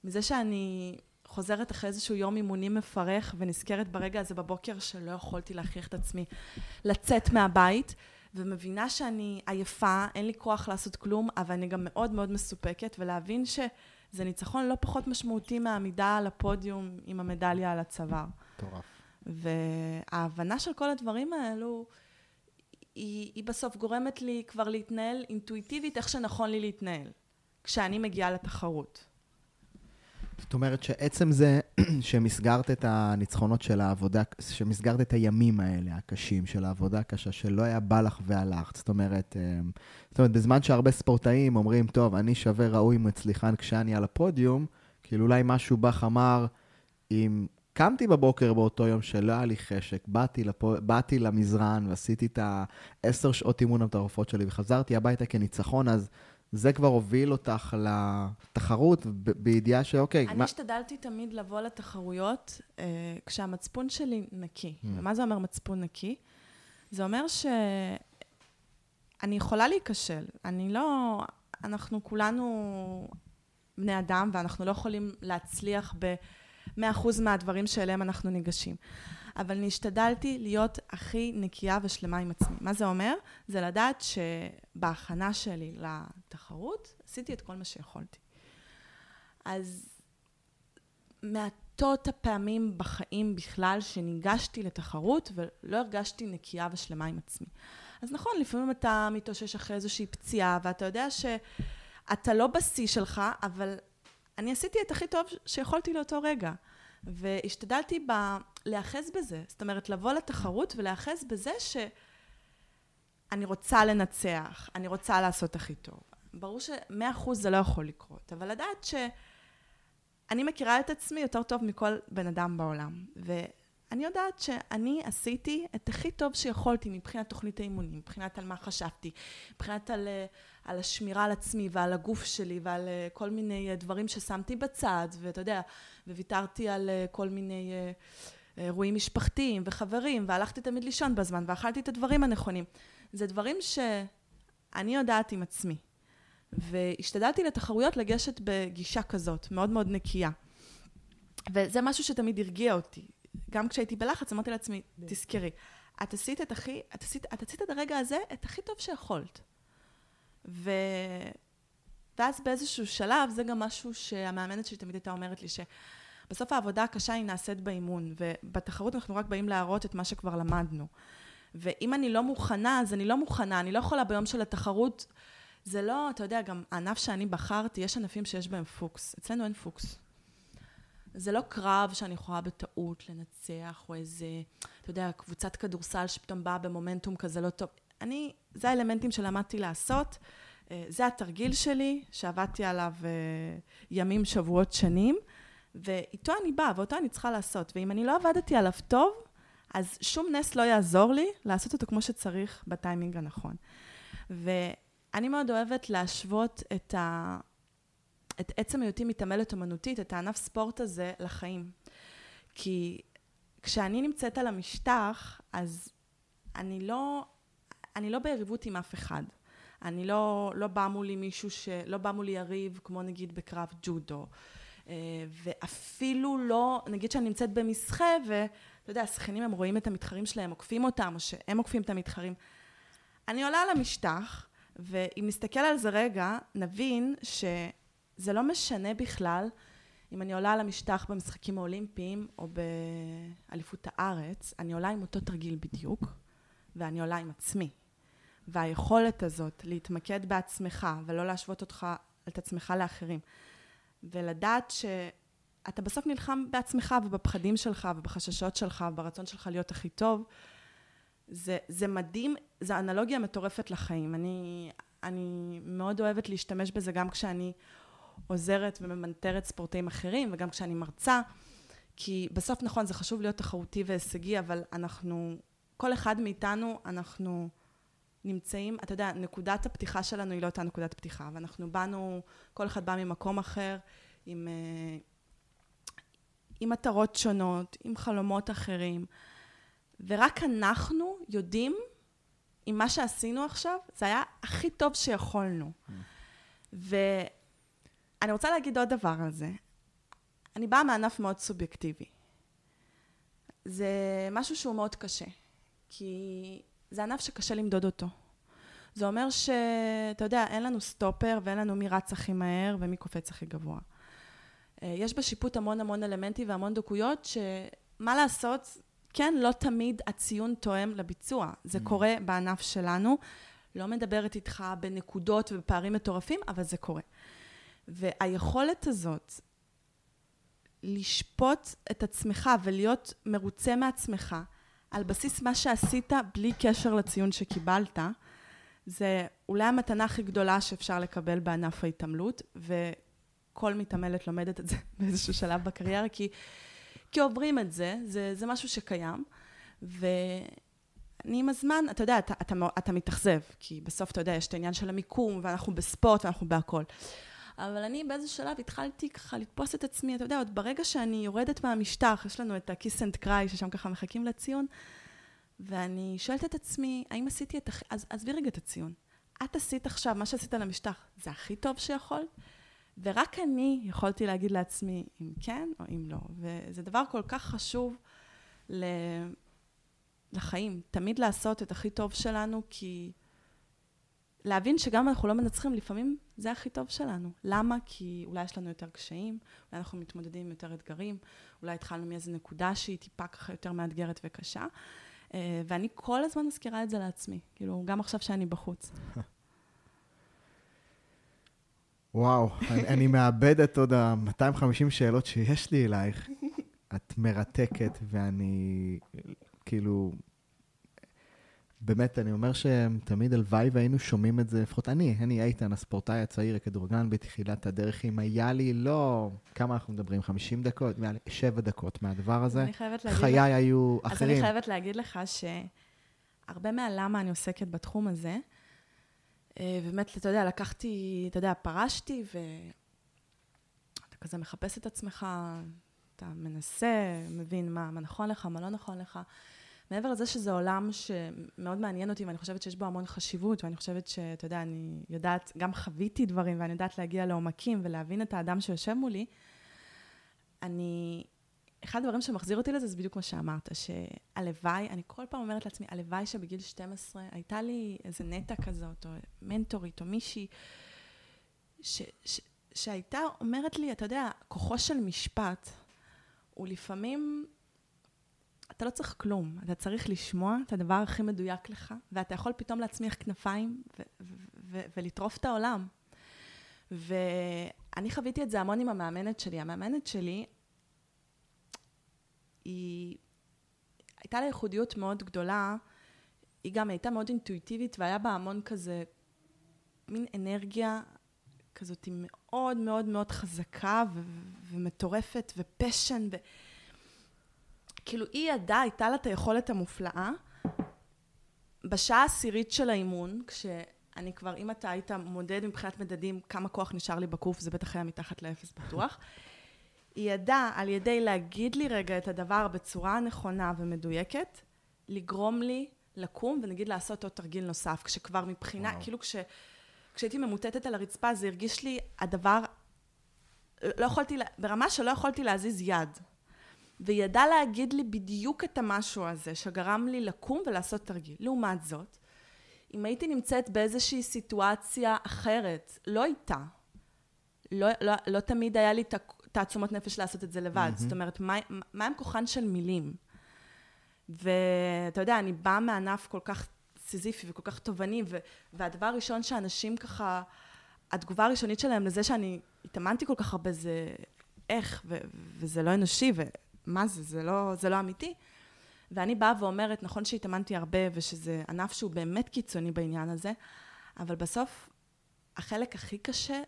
מזה שאני חוזרת אחרי איזשהו יום אימונים מפרך, ונזכרת ברגע הזה בבוקר שלא יכולתי להכריח את עצמי לצאת מהבית, ומבינה שאני עייפה, אין לי כוח לעשות כלום, אבל אני גם מאוד מאוד מסופקת, ולהבין שזה ניצחון לא פחות משמעותי מהעמידה על הפודיום עם המדליה על הצוואר. טורף. וההבנה של כל הדברים האלו, היא בסוף גורמת לי כבר להתנהל אינטואיטיבית, איך שנכון לי להתנהל, כשאני מגיעה לתחרות. זאת אומרת שעצם זה שמסגרת את הניצחונות של העבודה, שמסגרת את הימים האלה הקשים של העבודה הקשה, שלא היה בא לך והלכת. זאת אומרת, בזמן שהרבה ספורטאים אומרים, טוב, אני שווה ראוי מצליחן כשאני על הפודיום, כאילו אולי משהו בך אמר, אם קמתי בבוקר באותו יום שלא היה לי חשק, באתי למזרן ועשיתי את 10 שעות אימון המטורפות שלי וחזרתי הביתה כניצחון, אז זה כבר הוביל אותך לתחרות, בידיעה שאוקיי. אני השתדלתי תמיד לבוא לתחרויות כשהמצפון שלי נקי. ומה זה אומר מצפון נקי? זה אומר שאני יכולה להיכשל. אנחנו כולנו בני אדם, ואנחנו לא יכולים להצליח ב100% מהדברים שאליהם אנחנו ניגשים. אבל אני השתדלתי להיות הכי נקייה ושלמה עם עצמי. מה זה אומר? זה לדעת שבהכנה שלי לתחרות, עשיתי את כל מה שיכולתי. אז מעטות הפעמים בחיים בכלל שניגשתי לתחרות, ולא הרגשתי נקייה ושלמה עם עצמי. אז נכון, לפעמים אתה מתאושש אחרי איזושהי פציעה, ואתה יודע שאתה לא בשיא שלך, אבל אני עשיתי את הכי טוב שיכולתי לאותו רגע. והשתדלתי להיאחז בזה, זאת אומרת, לבוא לתחרות ולהיאחז בזה שאני רוצה לנצח, אני רוצה לעשות הכי טוב. ברור ש100% זה לא יכול לקרות, אבל לדעת שאני מכירה את עצמי יותר טוב מכל בן אדם בעולם, ואני יודעת שאני עשיתי את הכי טוב שיכולתי מבחינת תוכנית האימונים, מבחינת על מה חשבתי, מבחינת על השמירה על עצמי ועל הגוף שלי ועל כל מיני דברים ששמתי בצד, ואתה יודע, וויתרתי על כל מיני אירועים משפחתיים וחברים, והלכתי תמיד לישון בזמן, ואכלתי את הדברים הנכונים. זה דברים שאני יודעת עם עצמי. והשתדלתי לתחרויות לגשת בגישה כזאת, מאוד מאוד נקייה. וזה משהו שתמיד הרגיע אותי. גם כשהייתי בלחץ, אמרתי לעצמי, תזכרי, את עשית את הרגע הזה, את הכי טוב שיכולת. ואז באיזשהו שלב, זה גם משהו שהמאמנת שלי תמיד הייתה אומרת לי, שבסוף העבודה הקשה היא נעשית באימון, ובתחרות אנחנו רק באים להראות את מה שכבר למדנו. ואם אני לא מוכנה, אז אני לא מוכנה, אני לא יכולה ביום של התחרות, זה לא, אתה יודע, גם הענף שאני בחרתי, יש ענפים שיש בהם פוקס, אצלנו אין פוקס. זה לא קרב שאני יכולה בטעות לנצח, או איזה, אתה יודע, קבוצת כדורסל שפתאום באה במומנטום כזה לא טוב. זה האלמנטים שלמדתי לעשות, זה התרגיל שלי, שעבדתי עליו ימים, שבועות, שנים, ואיתו אני באה, ואותו אני צריכה לעשות, ואם אני לא עבדתי עליו טוב, אז שום נס לא יעזור לי לעשות אותו כמו שצריך בטיימינג הנכון. ואני מאוד אוהבת להשוות את עצם היותי מתעמלת אמנותית, את הענף ספורט הזה, לחיים. כי כשאני נמצאת על המשטח, אז אני לא ביריבות עם אף אחד. אני לא בא מולי מישהו שלא בא מולי יריב, כמו נגיד בקרב ג'ודו. ואפילו לא, נגיד שאני נמצאת במסחה, ואתה יודע, השכנים הם רואים את המתחרים שלהם, עוקפים אותם, או שהם עוקפים את המתחרים. אני עולה על המשטח, ואם נסתכל על זה רגע, נבין שזה לא משנה בכלל, אם אני עולה על המשטח במשחקים האולימפיים, או באליפות הארץ, אני עולה עם אותו תרגיל בדיוק, ואני עולה עם עצמי. והיכולת הזאת להתמקד בעצמך, ולא להשוות אותך, את עצמך לאחרים, ולדעת שאתה בסוף נלחם בעצמך, ובפחדים שלך, ובחששות שלך, וברצון שלך להיות הכי טוב, זה מדהים, זה אנלוגיה מטורפת לחיים. אני מאוד אוהבת להשתמש בזה גם כשאני עוזרת וממנטרת ספורטאים אחרים, וגם כשאני מרצה, כי בסוף נכון, זה חשוב להיות תחרותי והישגי, אבל אנחנו, כל אחד מאיתנו, אנחנו נמצאים, אתה יודע, נקודת הפתיחה שלנו היא לא אותה נקודת פתיחה, ואנחנו באנו, כל אחד בא ממקום אחר, עם מטרות שונות, עם חלומות אחרים, ורק אנחנו יודעים, עם מה שעשינו עכשיו, זה היה הכי טוב שיכולנו. ואני רוצה להגיד עוד דבר על זה. אני באה מענף מאוד סובייקטיבי. זה משהו שהוא מאוד קשה, כי זה ענף שקשה למדוד אותו. זה אומר שאתה יודע, אין לנו סטופר, ואין לנו מי רץ הכי מהר, ומי קופץ הכי גבוה. יש בשיפוט המון המון אלמנטים, והמון דוקויות, שמה לעשות, כן, לא תמיד הציון תואם לביצוע. זה קורה בענף שלנו. לא מדברת איתך בנקודות ובפערים מטורפים, אבל זה קורה. והיכולת הזאת, לשפוט את עצמך ולהיות מרוצה מעצמך, על בסיס מה שעשית בלי קשר לציון שקיבלת, זה אולי המתנה הכי גדולה שאפשר לקבל בענף ההתעמלות, וכל מתעמלת לומדת את זה באיזשהו שלב בקריירה, כי עוברים את זה, זה משהו שקיים, ואני עם הזמן, אתה יודע, אתה מתאכזב, כי בסוף אתה יודע, יש את העניין של המיקום, ואנחנו בספורט, ואנחנו בהכל. אבל אני באיזשהו שלב התחלתי ככה לתפוס את עצמי, אתה יודע, עוד ברגע שאני יורדת מהמשטח, יש לנו את ה-kiss and cry, ששם ככה מחכים לציון, ואני שואלת את עצמי, האם עשיתי את, אז בי רגע את הציון, את עשית עכשיו, מה שעשית על המשטח, זה הכי טוב שיכול? ורק אני יכולתי להגיד לעצמי, אם כן או אם לא. וזה דבר כל כך חשוב לחיים, תמיד לעשות את הכי טוב שלנו, כי להבין שגם אנחנו לא מנצחים, לפעמים זה הכי טוב שלנו. למה? כי אולי יש לנו יותר קשיים, אולי אנחנו מתמודדים עם יותר אתגרים, אולי התחלנו מאיזו נקודה שהיא טיפה ככה יותר מאתגרת וקשה, ואני כל הזמן מזכירה את זה לעצמי, כאילו, גם עכשיו שאני בחוץ. וואו, אני מאבדת עוד 250 שאלות שיש לי אלייך. את מרתקת, ואני כאילו, באמת, אני אומר שתמיד הלוואי והיינו שומעים את זה, לפחות אני איתן, הספורטאי הצעיר, הכדורגלן בתחילת הדרך, אם היה לי לא, כמה אנחנו מדברים, 50 דקות, 7 דקות מהדבר הזה, חיי היו אחרים. אז אני חייבת להגיד לך שהרבה מהלמה אני עוסקת בתחום הזה, באמת, אתה יודע, לקחתי, אתה יודע, פרשתי, ואתה כזה מחפש את עצמך, אתה מנסה, מבין מה נכון לך, מה לא נכון לך. מעבר לזה שזה עולם שמאוד מעניין אותי, ואני חושבת שיש בו המון חשיבות, ואני חושבת שאתה יודע, אני יודעת, גם חוויתי דברים, ואני יודעת להגיע לעומקים, ולהבין את האדם שיושב מולי. אחד הדברים שמחזיר אותי לזה, זה בדיוק כמו שאמרת, שהלוואי, אני כל פעם אומרת לעצמי, הלוואי שבגיל 12 הייתה לי איזה נטע כזאת, או מנטורית, או מישהי, שהייתה אומרת לי, אתה יודע, כוחו של משפט, הוא לפעמים, אתה לא צריך כלום, אתה צריך לשמוע את הדבר הכי מדויק לך, ואתה יכול פתאום להצמיח כנפיים, ולטרוף את העולם. ואני חוויתי את זה המון עם המאמנת שלי. המאמנת שלי, היא הייתה לה ייחודיות מאוד גדולה, היא גם הייתה מאוד אינטואיטיבית, והיה בה המון כזה, מין אנרגיה כזאת מאוד מאוד מאוד חזקה, ומטורפת, ופשן, כאילו היא ידעה, הייתה לה את היכולת המופלאה, בשעה העשירית של האימון, כשאני כבר, אם אתה היית מודד מבחינת מדדים, כמה כוח נשאר לי בקוף, זה בטח היה מתחת לאפס בטוח, היא ידעה על ידי להגיד לי רגע את הדבר בצורה נכונה ומדויקת, לגרום לי לקום ונגיד לעשות עוד תרגיל נוסף, כשכבר מבחינה, כאילו כשהייתי ממוטטת על הרצפה, זה הרגיש לי הדבר, לא יכולתי, ברמה שלא יכולתי להזיז יד, וידע להגיד לי בדיוק את המשהו הזה, שגרם לי לקום ולעשות תרגיל. לעומת זאת, אם הייתי נמצאת באיזושהי סיטואציה אחרת, לא הייתה, לא תמיד היה לי תעצומות נפש לעשות את זה לבד. זאת אומרת, מה עם כוחן של מילים? ואתה יודע, אני באה מענף כל כך סיזיפי וכל כך תובעני, והדבר הראשון שאנשים ככה, התגובה הראשונית שלהם לזה שאני התאמנתי כל כך הרבה, זה איך, וזה לא אנושי, ומה זה, זה לא אמיתי. ואני באה ואומרת, נכון שהתאמנתי הרבה, ושזה ענף שהוא באמת קיצוני בעניין הזה, אבל בסוף, החלק הכי קשה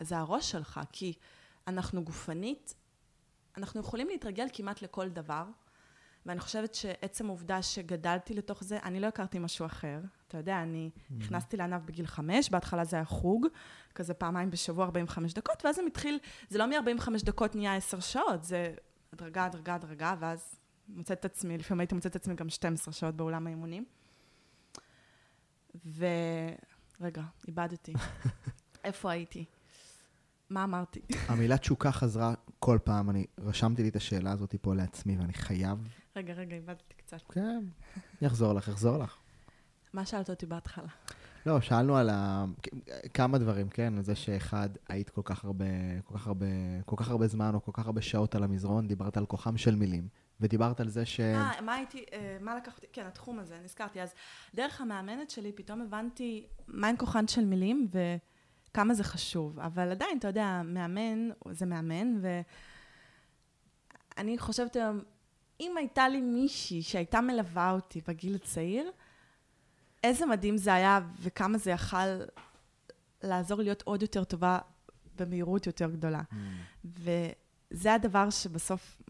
זה הראש שלך, כי אנחנו גופנית, אנחנו יכולים להתרגל כמעט לכל דבר, ואני חושבת שעצם העובדה שגדלתי לתוך זה, אני לא הכרתי משהו אחר. אתה יודע, אני נכנסתי לענף בגיל 5, בהתחלה זה היה חוג, כזה פעמיים בשבוע 45 דקות, ואז זה מתחיל, זה לא מ-45 דקות נהיה 10 שעות, זה דרגה, דרגה, דרגה, ואז מוצאת את עצמי, לפעמים הייתי מוצאת את עצמי גם 12 שעות באולם האימונים. רגע, איבדתי. איפה הייתי? מה אמרתי? המילה תשוקה חזרה כל פעם. אני רשמתי לי את השאלה הזאת פה לעצמי, ואני חייב... רגע, איבדתי קצת. כן, יחזור לך. מה שאלת אותי בהתחלה? לא, שאלנו על כמה דברים, כן? זה שאחד, היית כל כך הרבה זמן, או כל כך הרבה שעות על המזרון, דיברת על כוחם של מילים, ודיברת על זה ש... מה לקחתי? כן, התחום הזה, נזכרתי. אז דרך המאמנת שלי, פתאום הבנתי מה הן כוחן של מילים, וכמה זה חשוב. אבל עדיין, אתה יודע, מאמן, זה מאמן, ואני חושבת, אם הייתה לי מישהי שהייתה מלווה אותי בגיל הצעיר, איזה מדהים זה היה, וכמה זה יכל לעזור להיות עוד יותר טובה, במהירות יותר גדולה. וזה הדבר שבסוף...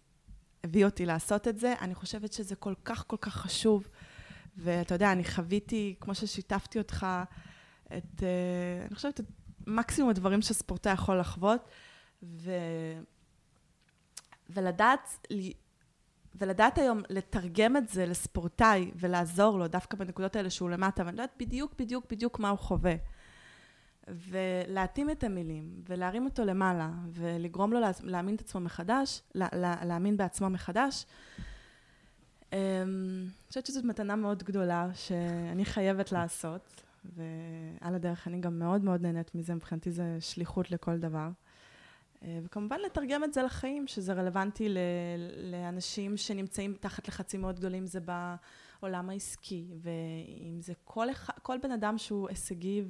הביא אותי לעשות את זה, אני חושבת שזה כל כך, כל כך חשוב, ואתה יודע, אני חוויתי, כמו ששיתפתי אותך, אני חושבת את מקסימום הדברים שספורטאי יכול לחוות, ולדעת היום לתרגם את זה לספורטאי, ולעזור לו דווקא בנקודות האלה שהוא למטה, ואני יודעת בדיוק מה הוא חווה. ולהתאים את המילים, ולהרים אותו למעלה, ולגרום לו להאמין את עצמו מחדש, להאמין בעצמו מחדש. אני חושבת שזאת מתנה מאוד גדולה, שאני חייבת לעשות, ועל הדרך אני גם מאוד מאוד נהנית מזה, מבחינתי זה שליחות לכל דבר. וכמובן לתרגם את זה לחיים, שזה רלוונטי לאנשים שנמצאים תחת לחצים מאוד גדולים, זה בעולם העסקי, ואם זה כל בן אדם שהוא הישגי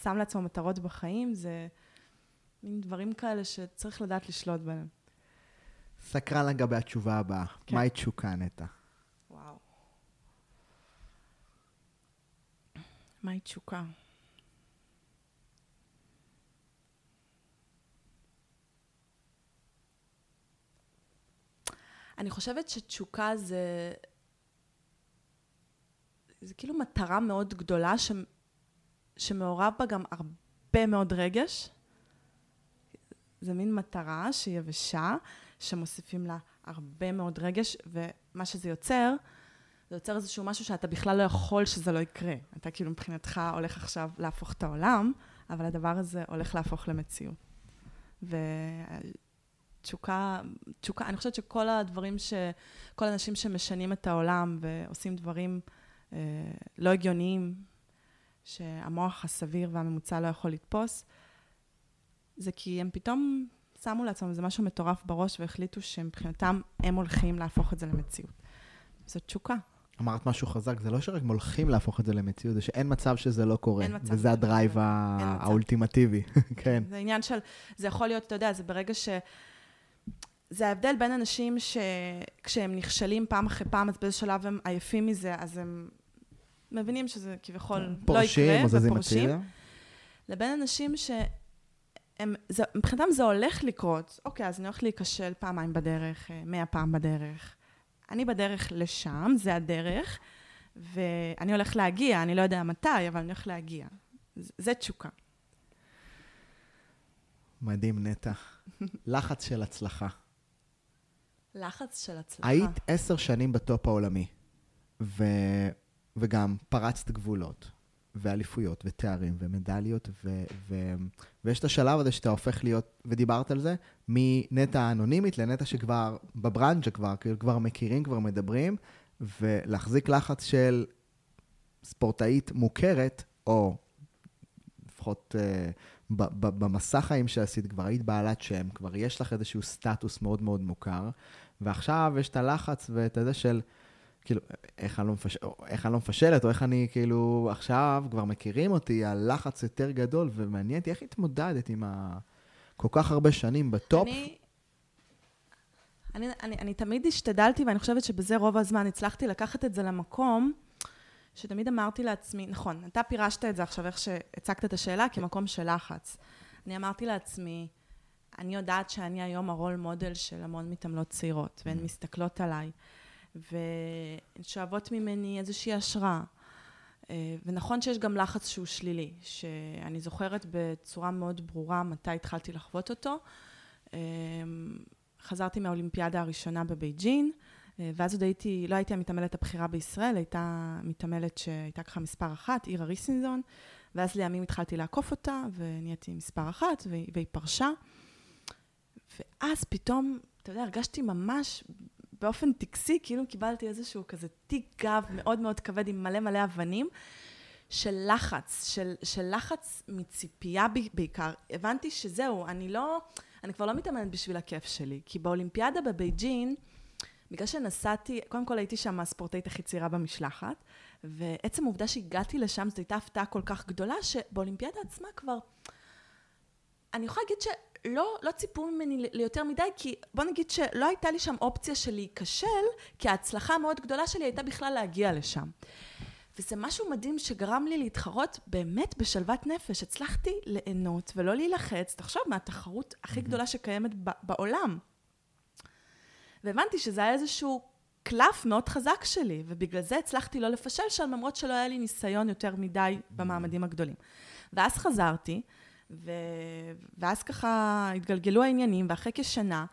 ושם לעצמו מטרות בחיים, זה מין דברים כאלה שצריך לדעת לשלוט בהם. סקרן לגבי התשובה הבאה, כן. מה היא תשוקה, נטע? וואו. מה היא תשוקה? אני חושבת שתשוקה זה כאילו מטרה מאוד גדולה שמעורב בה גם הרבה מאוד רגש. זה מין מטרה שיבשה, שמוסיפים לה הרבה מאוד רגש, ומה שזה יוצר, זה יוצר איזשהו משהו שאתה בכלל לא יכול שזה לא יקרה. אתה כאילו מבחינתך הולך עכשיו להפוך את העולם, אבל הדבר הזה הולך להפוך למציאות. תשוקה, אני חושבת שכל הדברים כל האנשים שמשנים את העולם ועושים דברים לא הגיוניים, שהמוח הסביר והממוצע לא יכול לתפוס, זה כי הם פתאום שמו לעצמם, זה משהו מטורף בראש, והחליטו שמבחינתם הם הולכים להפוך את זה למציאות. זו תשוקה. אמרת משהו חזק, זה לא שרק הולכים להפוך את זה למציאות, זה שאין מצב שזה לא קורה. וזה הדרייב האולטימטיבי. כן. זה עניין של, זה יכול להיות, אתה יודע, זה ברגע ש... זה ההבדל בין אנשים שכשהם נכשלים פעם אחרי פעם, אז באיזה שלב הם עייפים מזה, אז הם מבינים שזה כביכול לא יקרה, ופורשים. לבין אנשים שמבחינתם זה הולך לקרות, אוקיי, אז אני הולך להיכשל פעמיים בדרך, 100 פעם בדרך. אני בדרך לשם, זה הדרך, ואני הולך להגיע, אני לא יודע מתי, אבל אני הולך להגיע. זה תשוקה. מדהים, נטע. לחץ של הצלחה. היית 10 שנים בטופ העולמי. וגם פרצת גבולות, ואליפויות, ותארים, ומדליות, ויש את השלב הזה שאתה הופך להיות, ודיברת על זה, מנטע האנונימית לנטע שכבר בברנג'ה כבר מכירים, כבר מדברים, ולהחזיק לחץ של ספורטאית מוכרת, או לפחות במסע חיים שעשית, כבר היית בעלת שם, כבר יש לך איזשהו סטטוס מאוד מאוד מוכר, ועכשיו יש את הלחץ ואת זה של, כאילו, איך אני לא מפשלת, או איך אני, כאילו, עכשיו כבר מכירים אותי, הלחץ יותר גדול, ומעניין אותי איך התמודדת עם כל כך הרבה שנים בטופ. אני תמיד השתדלתי, ואני חושבת שבזה רוב הזמן הצלחתי לקחת את זה למקום, שתמיד אמרתי לעצמי, נכון, אתה פירשת את זה עכשיו, איך שהצגת את השאלה, כמקום של לחץ. אני אמרתי לעצמי, אני יודעת שאני היום הרול מודל של המון מתעמלות צעירות, והן מסתכלות עליי, ושואבות ממני איזושהי השראה. ונכון שיש גם לחץ שהוא שלילי, שאני זוכרת בצורה מאוד ברורה מתי התחלתי לחוות אותו. חזרתי מהאולימפיאדה הראשונה בבייג'ין, ואז עוד לא הייתי המתעמלת הבכירה בישראל, הייתה מתעמלת שהייתה ככה מספר אחת, אירה ריסינזון, ואז לימים התחלתי לעקוף אותה, ונהייתי מספר אחת, והיא פרשה. ואז פתאום, אתה יודע, הרגשתי ממש באופן טקסי, כאילו קיבלתי איזשהו כזה תיק גב מאוד מאוד כבד עם מלא מלא אבנים, של לחץ, של לחץ מציפייה בעיקר. הבנתי שזהו, אני כבר לא מתאמנת בשביל הכיף שלי, כי באולימפיאדה בבייג'ין, בגלל שנסעתי, קודם כל הייתי שם הספורטאית הכי צעירה במשלחת, ועצם העובדה שהגעתי לשם, זו הייתה הפתעה כל כך גדולה, שבאולימפיאדה עצמה כבר, אני יכולה להגיד לא ציפו ממני ליותר מדי, כי בוא נגיד שלא הייתה לי שם אופציה של להיכשל, כי ההצלחה המאוד גדולה שלי הייתה בכלל להגיע לשם. וזה משהו מדהים שגרם לי להתחרות באמת בשלוות נפש. הצלחתי ליהנות ולא להילחץ, תחשוב, מהתחרות הכי גדולה שקיימת בעולם. והבנתי שזה היה איזשהו קלף מאוד חזק שלי, ובגלל זה הצלחתי לא לפשל שם, למרות שלא היה לי ניסיון יותר מדי במעמדים הגדולים. ואז חזרתי, ואז ככה התגלגלו העניינים, ואחרי כשנה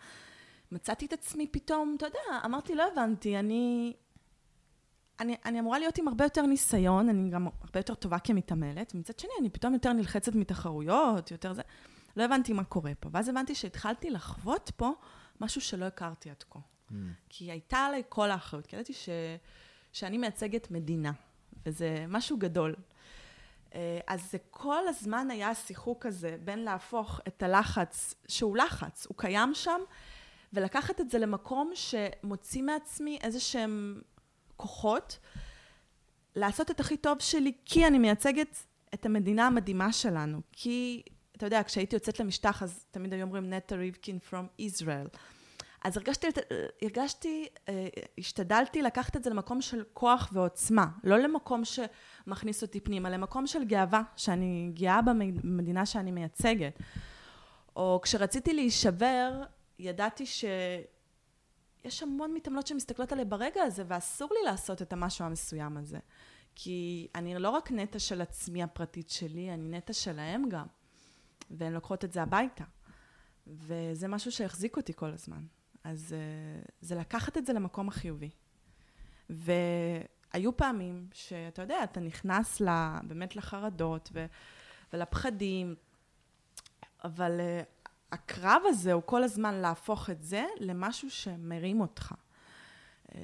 מצאתי את עצמי פתאום, אתה יודע, אמרתי, לא הבנתי, אני אמורה להיות עם הרבה יותר ניסיון, אני גם הרבה יותר טובה כמתעמלת, ומצד שני, אני פתאום יותר נלחצת מתחרויות, יותר זה, לא הבנתי מה קורה פה. ואז הבנתי שהתחלתי לחוות פה משהו שלא הכרתי עד כה. כי הייתה עליי כל האחריות, כי ידעתי שאני מייצגת מדינה, וזה משהו גדול. אז זה כל הזמן היה השיחוק הזה, בין להפוך את הלחץ, שהוא לחץ, הוא קיים שם, ולקחת את זה למקום שמוציא מעצמי איזה שהם כוחות, לעשות את הכי טוב שלי, כי אני מייצגת את המדינה המדהימה שלנו, כי אתה יודע, כשהייתי יוצאת למשטח, אז תמיד היו אומרים, נטע ריבקין from Israel. אז השתדלתי לקחת את זה למקום של כוח ועוצמה, לא למקום שמכניס אותי פנימה, למקום של גאווה, שאני גאה במדינה שאני מייצגת. או כשרציתי להישבר, ידעתי שיש המון מתעמלות שמסתכלות עלי ברגע הזה, ואסור לי לעשות את המשהו המסוים הזה. כי אני לא רק נטע של עצמי הפרטית שלי, אני נטע שלהם גם. והן לוקחות את זה הביתה. וזה משהו שהחזיק אותי כל הזמן. אז זה לקחת את זה למקום החיובי. והיו פעמים שאתה יודע, אתה נכנס באמת לחרדות ולפחדים, אבל הקרב הזה הוא כל הזמן להפוך את זה למשהו שמרים אותך.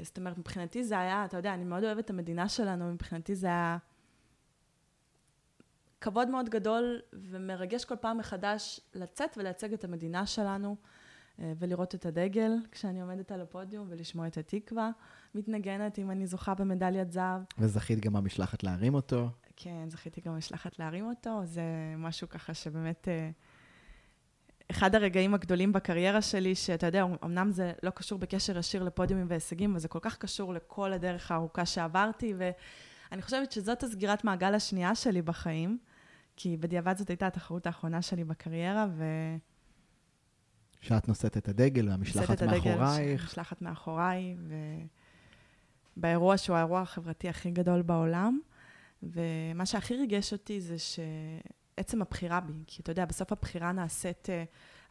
זאת אומרת, מבחינתי זה היה, אתה יודע, אני מאוד אוהבת את המדינה שלנו, מבחינתי זה היה כבוד מאוד גדול ומרגש כל פעם מחדש לצאת ולייצג את המדינה שלנו, ולראות את הדגל כשאני עומדת על הפודיום, ולשמוע את התקווה מתנגנת אם אני זוכה במדליית זהב. וזכית גם המשלחת להרים אותו. כן, זכיתי גם המשלחת להרים אותו. זה משהו ככה שבאמת אחד הרגעים הגדולים בקריירה שלי, שאתה יודע, אמנם זה לא קשור בקשר ישיר לפודיומים והישגים, וזה כל כך קשור לכל הדרך הארוכה שעברתי, אני חושבת שזאת הסגירת מעגל השנייה שלי בחיים, כי בדיעבד זאת הייתה התחרות האחרונה שלי בקריירה, שאת נושאת את הדגל, והמשלחת מאחורייך. המשלחת מאחוריי, באירוע שהוא האירוע החברתי הכי גדול בעולם, ומה שהכי ריגש אותי זה שעצם הבחירה בי, כי אתה יודע, בסוף הבחירה נעשית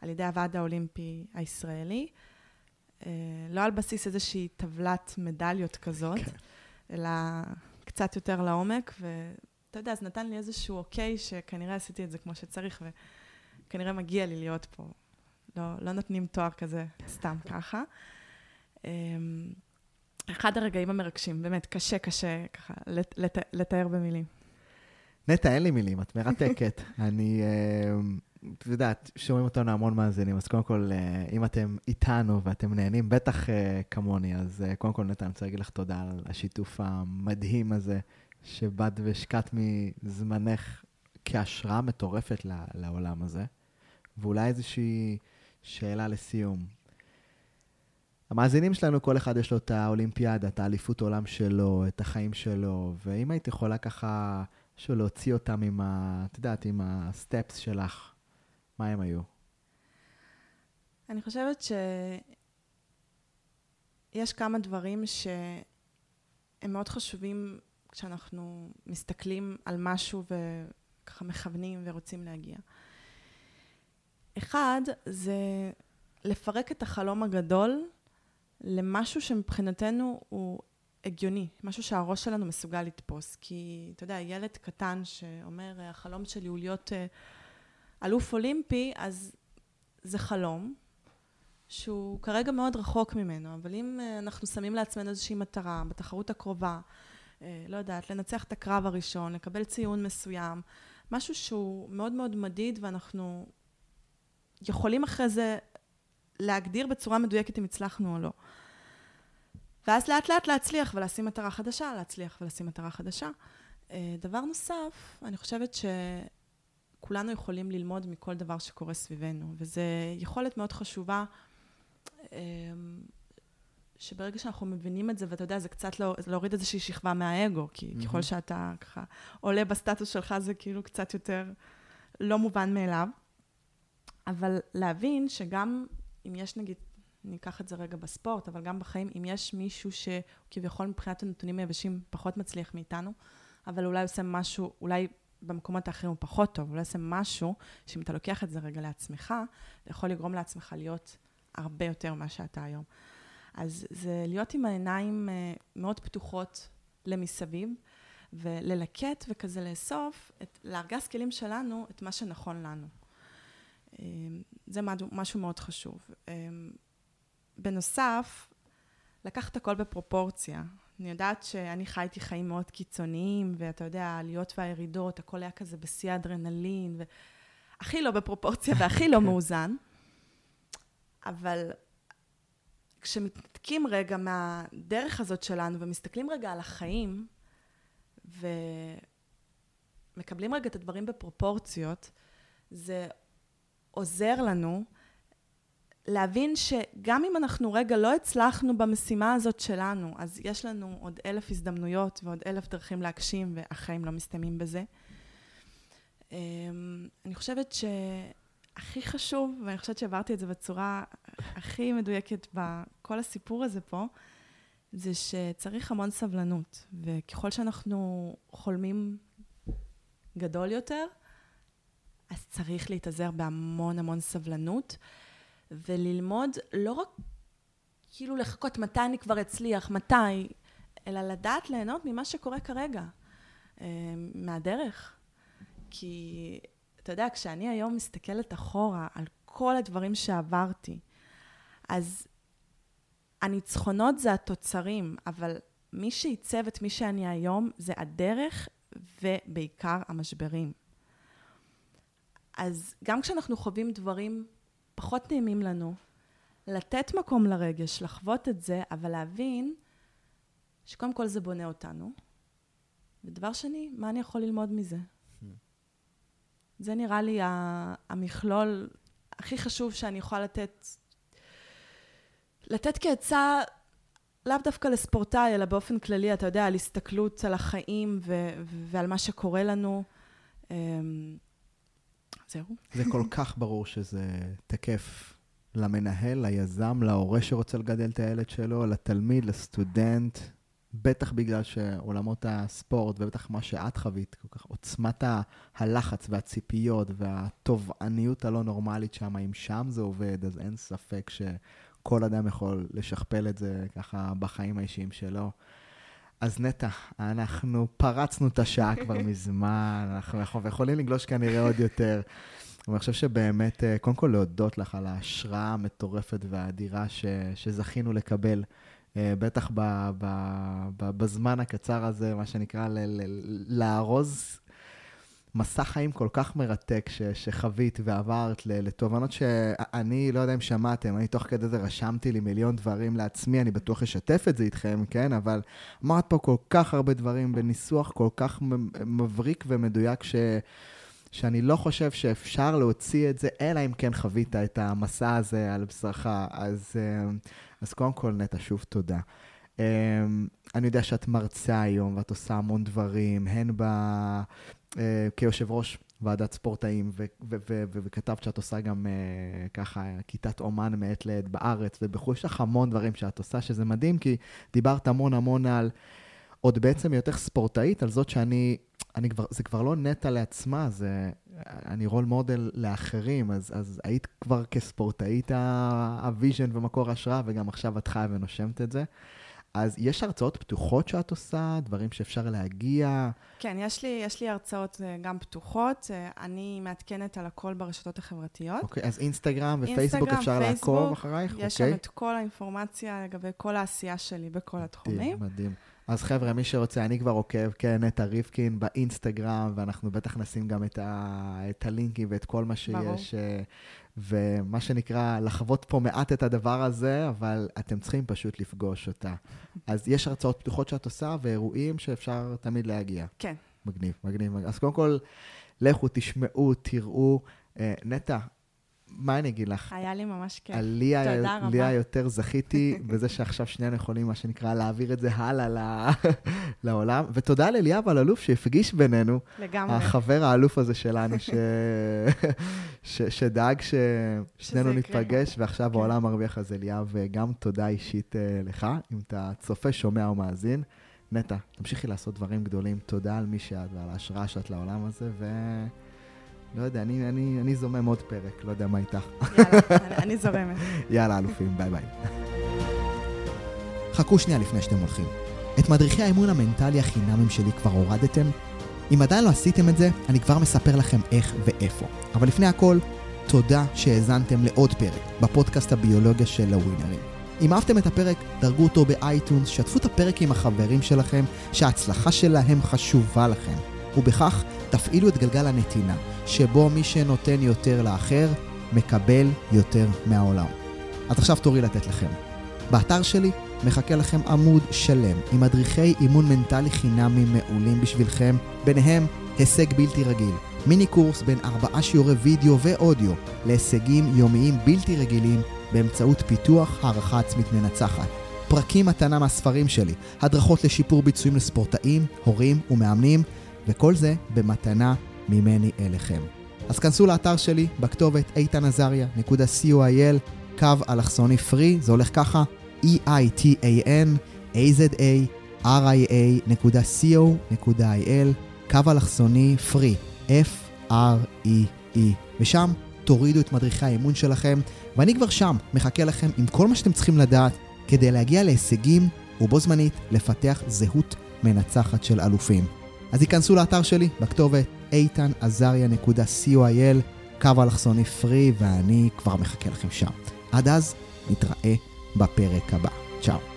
על ידי הוועד האולימפי הישראלי, לא על בסיס איזושהי טבלת מדליות כזאת, אלא קצת יותר לעומק, ואתה יודע, אז נתן לי איזשהו אוקיי, שכנראה עשיתי את זה כמו שצריך, וכנראה מגיע לי להיות פה. לא נותנים תואר כזה סתם ככה. אחד הרגעים המרגשים, באמת קשה ככה לתאר במילים. נטע, אין לי מילים, את מרתקת. אני, את יודעת, שומעים אותנו המון מאזינים, אז קודם כל, אם אתם איתנו ואתם נהנים, בטח כמוני, אז קודם כל נטע, אני רוצה להגיד לך תודה על השיתוף המדהים הזה, שבאת ושקעת מזמנך כהשראה מטורפת לעולם הזה. ואולי איזושהי שאלה לסיום. המאזינים שלנו, כל אחד יש לו את האולימפיאדה, את האליפות העולם שלו, את החיים שלו, ואם היית יכולה ככה להוציא אותם עם, את יודעת, עם הסטפס שלך, מה הם היו? אני חושבת שיש כמה דברים שהם מאוד חשובים כשאנחנו מסתכלים על משהו וככה מכוונים ורוצים להגיע. אחד, זה לפרק את החלום הגדול למשהו שמבחינתנו הוא הגיוני, משהו שהראש שלנו מסוגל לתפוס. כי, אתה יודע, ילד קטן שאומר, החלום שלי הוא להיות אלוף אולימפי, אז זה חלום שהוא כרגע מאוד רחוק ממנו. אבל אם אנחנו שמים לעצמנו איזושהי מטרה, בתחרות הקרובה, לא יודעת, לנצח את הקרב הראשון, לקבל ציון מסוים, משהו שהוא מאוד מאוד מדיד ואנחנו יכולים אחרי זה להגדיר בצורה מדויקת אם הצלחנו או לא. ואז לאט לאט להצליח ולשים מטרה חדשה, להצליח ולשים מטרה חדשה. דבר נוסף, אני חושבת שכולנו יכולים ללמוד מכל דבר שקורה סביבנו, וזו יכולת מאוד חשובה, שברגע שאנחנו מבינים את זה, ואתה יודע, זה קצת להוריד איזושהי שכבה מהאגו, כי ככל שאתה ככה עולה בסטטוס שלך, זה כאילו קצת יותר לא מובן מאליו. אבל להבין שגם אם יש, נגיד, ניקח את זה רגע בספורט, אבל גם בחיים, אם יש מישהו שכביכול מבחינת הנתונים היבשים פחות מצליח מאיתנו, אבל אולי עושה משהו, אולי במקומות האחרים הוא פחות טוב, אולי עושה משהו, שאם אתה לוקח את זה רגע לעצמך, אתה יכול לגרום לעצמך להיות הרבה יותר מה שאתה היום. אז זה להיות עם העיניים מאוד פתוחות למסביב, וללקט וכזה לאסוף, לארגז כלים שלנו, את מה שנכון לנו. זה משהו מאוד חשוב. בנוסף, לקחת הכל בפרופורציה. אני יודעת שאני חייתי חיים מאוד קיצוניים, ואתה יודע, העליות והירידות, הכל היה כזה בשיא אדרנלין, והכי לא בפרופורציה והכי לא מאוזן. אבל כשמתנתקים רגע מהדרך הזאת שלנו, ומסתכלים רגע על החיים, ומקבלים רגע את הדברים בפרופורציות, זה עוזר לנו להבין שגם אם אנחנו רגע לא הצלחנו במשימה הזאת שלנו, אז יש לנו עוד 1,000 הזדמנויות ועוד 1,000 דרכים להגשים, והחיים לא מסתיימים בזה. אני חושבת שהכי חשוב, ואני חושבת שעברתי את זה בצורה הכי מדויקת בכל הסיפור הזה פה, זה שצריך המון סבלנות, וככל שאנחנו חולמים גדול יותר, אז צריך להתעזר בהמון המון סבלנות, וללמוד לא רק כאילו לחכות מתי אני כבר אצליח, מתי, אלא לדעת ליהנות ממה שקורה כרגע, מהדרך. כי אתה יודע, כשאני היום מסתכלת אחורה על כל הדברים שעברתי, אז הניצחונות זה התוצרים, אבל מי שעיצב את מי שאני היום זה הדרך ובעיקר המשברים. אז גם כשאנחנו חווים דברים פחות נעימים לנו, לתת מקום לרגש, לחוות את זה, אבל להבין שקודם כל זה בונה אותנו. ודבר שני, מה אני יכול ללמוד מזה? זה נראה לי המכלול הכי חשוב שאני יכולה לתת כעצה, לאו דווקא לספורטאי, אלא באופן כללי, אתה יודע, על הסתכלות על החיים ועל מה שקורה לנו. זה כל כך ברור שזה תקף למנהל, ליזם, להורה שרוצה לגדל את הילד שלו, לתלמיד, לסטודנט, בטח בגלל שעולמות הספורט, ובטח מה שאת חווית, כל כך עוצמת הלחץ והציפיות והתובעניות הלא נורמלית שם, אם שם זה עובד, אז אין ספק שכל אדם יכול לשכפל את זה ככה בחיים האישיים שלו. אז נטע, אנחנו פרצנו את השעה כבר מזמן, אנחנו יכולים לגלוש כנראה עוד יותר. אני חושב שבאמת, קודם כל להודות לך על ההשראה המטורפת והאדירה שזכינו לקבל, בטח בזמן הקצר הזה, מה שנקרא לארוז מסע חיים כל כך מרתק שחווית ועברת לתובנות שאני לא יודע אם שמעתם, אני תוך כדי זה רשמתי לי מיליון דברים לעצמי, אני בטוח אשתף את זה איתכם, כן? אבל אמרת פה כל כך הרבה דברים בניסוח כל כך מבריק ומדויק שאני לא חושב שאפשר להוציא את זה, אלא אם כן חווית את המסע הזה על בשרך. אז קודם כל נטע, שוב תודה. אני יודע שאת מרצה היום ואת עושה המון דברים, הן כיושב ראש ועדת ספורטאים, וכתבת שאת עושה גם ככה כיתת אומן מעת לעת בארץ ובחו"ל, יש לך המון דברים שאת עושה, שזה מדהים, כי דיברת המון המון על, עוד בעצם יותר ספורטאית, על זאת זה כבר לא נטע לעצמה, אני רול מודל לאחרים, אז היית כבר כספורטאית הוויז'ן ומקור השראה, וגם עכשיו את חיה ונושמת את זה. אז יש הרצאות פתוחות שאת עושה, דברים שאפשר להגיע? כן, יש לי הרצאות גם פתוחות, אני מעדכנת על הכל ברשתות החברתיות. אוקיי, אז אינסטגרם ופייסבוק אפשר לעקוב אחרייך? יש שם את כל האינפורמציה לגבי כל העשייה שלי בכל התחומים. מדהים. אז חבר'ה, מי שרוצה, אני כבר עוקב, כן, נטע ריבקין באינסטגרם, ואנחנו בטח נשים גם את הלינקים ואת כל מה שיש, ומה שנקרא, לחוות פה מעט את הדבר הזה, אבל אתם צריכים פשוט לפגוש אותה. אז יש הרצאות פתוחות שאת עושה, ואירועים שאפשר תמיד להגיע. כן. מגניב, מגניב. אז קודם כל, לכו, תשמעו, תראו. נטע, מה אני אגיד לך? היה לי ממש כיף. תודה רבה. לי היותר זכיתי בזה שעכשיו שנינו יכולים, מה שנקרא, להעביר את זה הלאה לעולם. ותודה לאליאב על אלוף שהפגיש בינינו. לגמרי. החבר האלוף הזה שלנו, שדאג ששנינו ניפגש, ועכשיו העולם מרוויח. אז אליאב, גם תודה אישית לך, אם אתה צופה, שומע או מאזין. נטע, תמשיכי לעשות דברים גדולים. תודה על מי שאת ועל ההשראה שאת לעולם הזה, לא יודע, אני זומם עוד פרק, לא יודע מה איתך. יאללה, אני זוממת. יאללה, אלופים, ביי ביי. חכו שנייה לפני שאתם הולכים. את מדריכי האימון המנטלי החינמים שלי כבר הורדתם? אם עדיין לא עשיתם את זה, אני כבר מספר לכם איך ואיפה. אבל לפני הכל, תודה שהאזנתם לעוד פרק בפודקאסט הביולוגיה של הווינרים. אם אהבתם את הפרק, דרגו אותו באייטונס, שתפו את הפרק עם החברים שלכם, שההצלחה שלהם חשובה לכם. ובכך תפעילו את גלגל הנתינה, שבו מי שנותן יותר לאחר, מקבל יותר מהעולם. אז עכשיו תורי לתת לכם. באתר שלי מחכה לכם עמוד שלם, עם מדריכי אימון מנטלי חינמי מעולים בשבילכם, ביניהם הישג בלתי רגיל, מיני קורס בין 4 שיעורי וידאו ואודיו, להישגים יומיים בלתי רגילים, באמצעות פיתוח הערכה עצמית מנצחת. פרקים מתנה מהספרים שלי, הדרכות לשיפור ביצועים לספורטאים, הורים ומאמנים, וכל זה במתנה ממני אליכם. אז כנסו לאתר שלי בכתובת eitanazarya.coil/free, זה הולך ככה, eitanazarya.co.il/free, ושם תורידו את מדריכי האימון שלכם, ואני כבר שם מחכה לכם עם כל מה שאתם צריכים לדעת, כדי להגיע להישגים, ובו זמנית לפתח זהות מנצחת של אלופים. אז ייכנסו לאתר שלי בכתובת eitanazarya.coil/free, ואני כבר מחכה לכם שם. עד אז נתראה בפרק הבא. צ'או.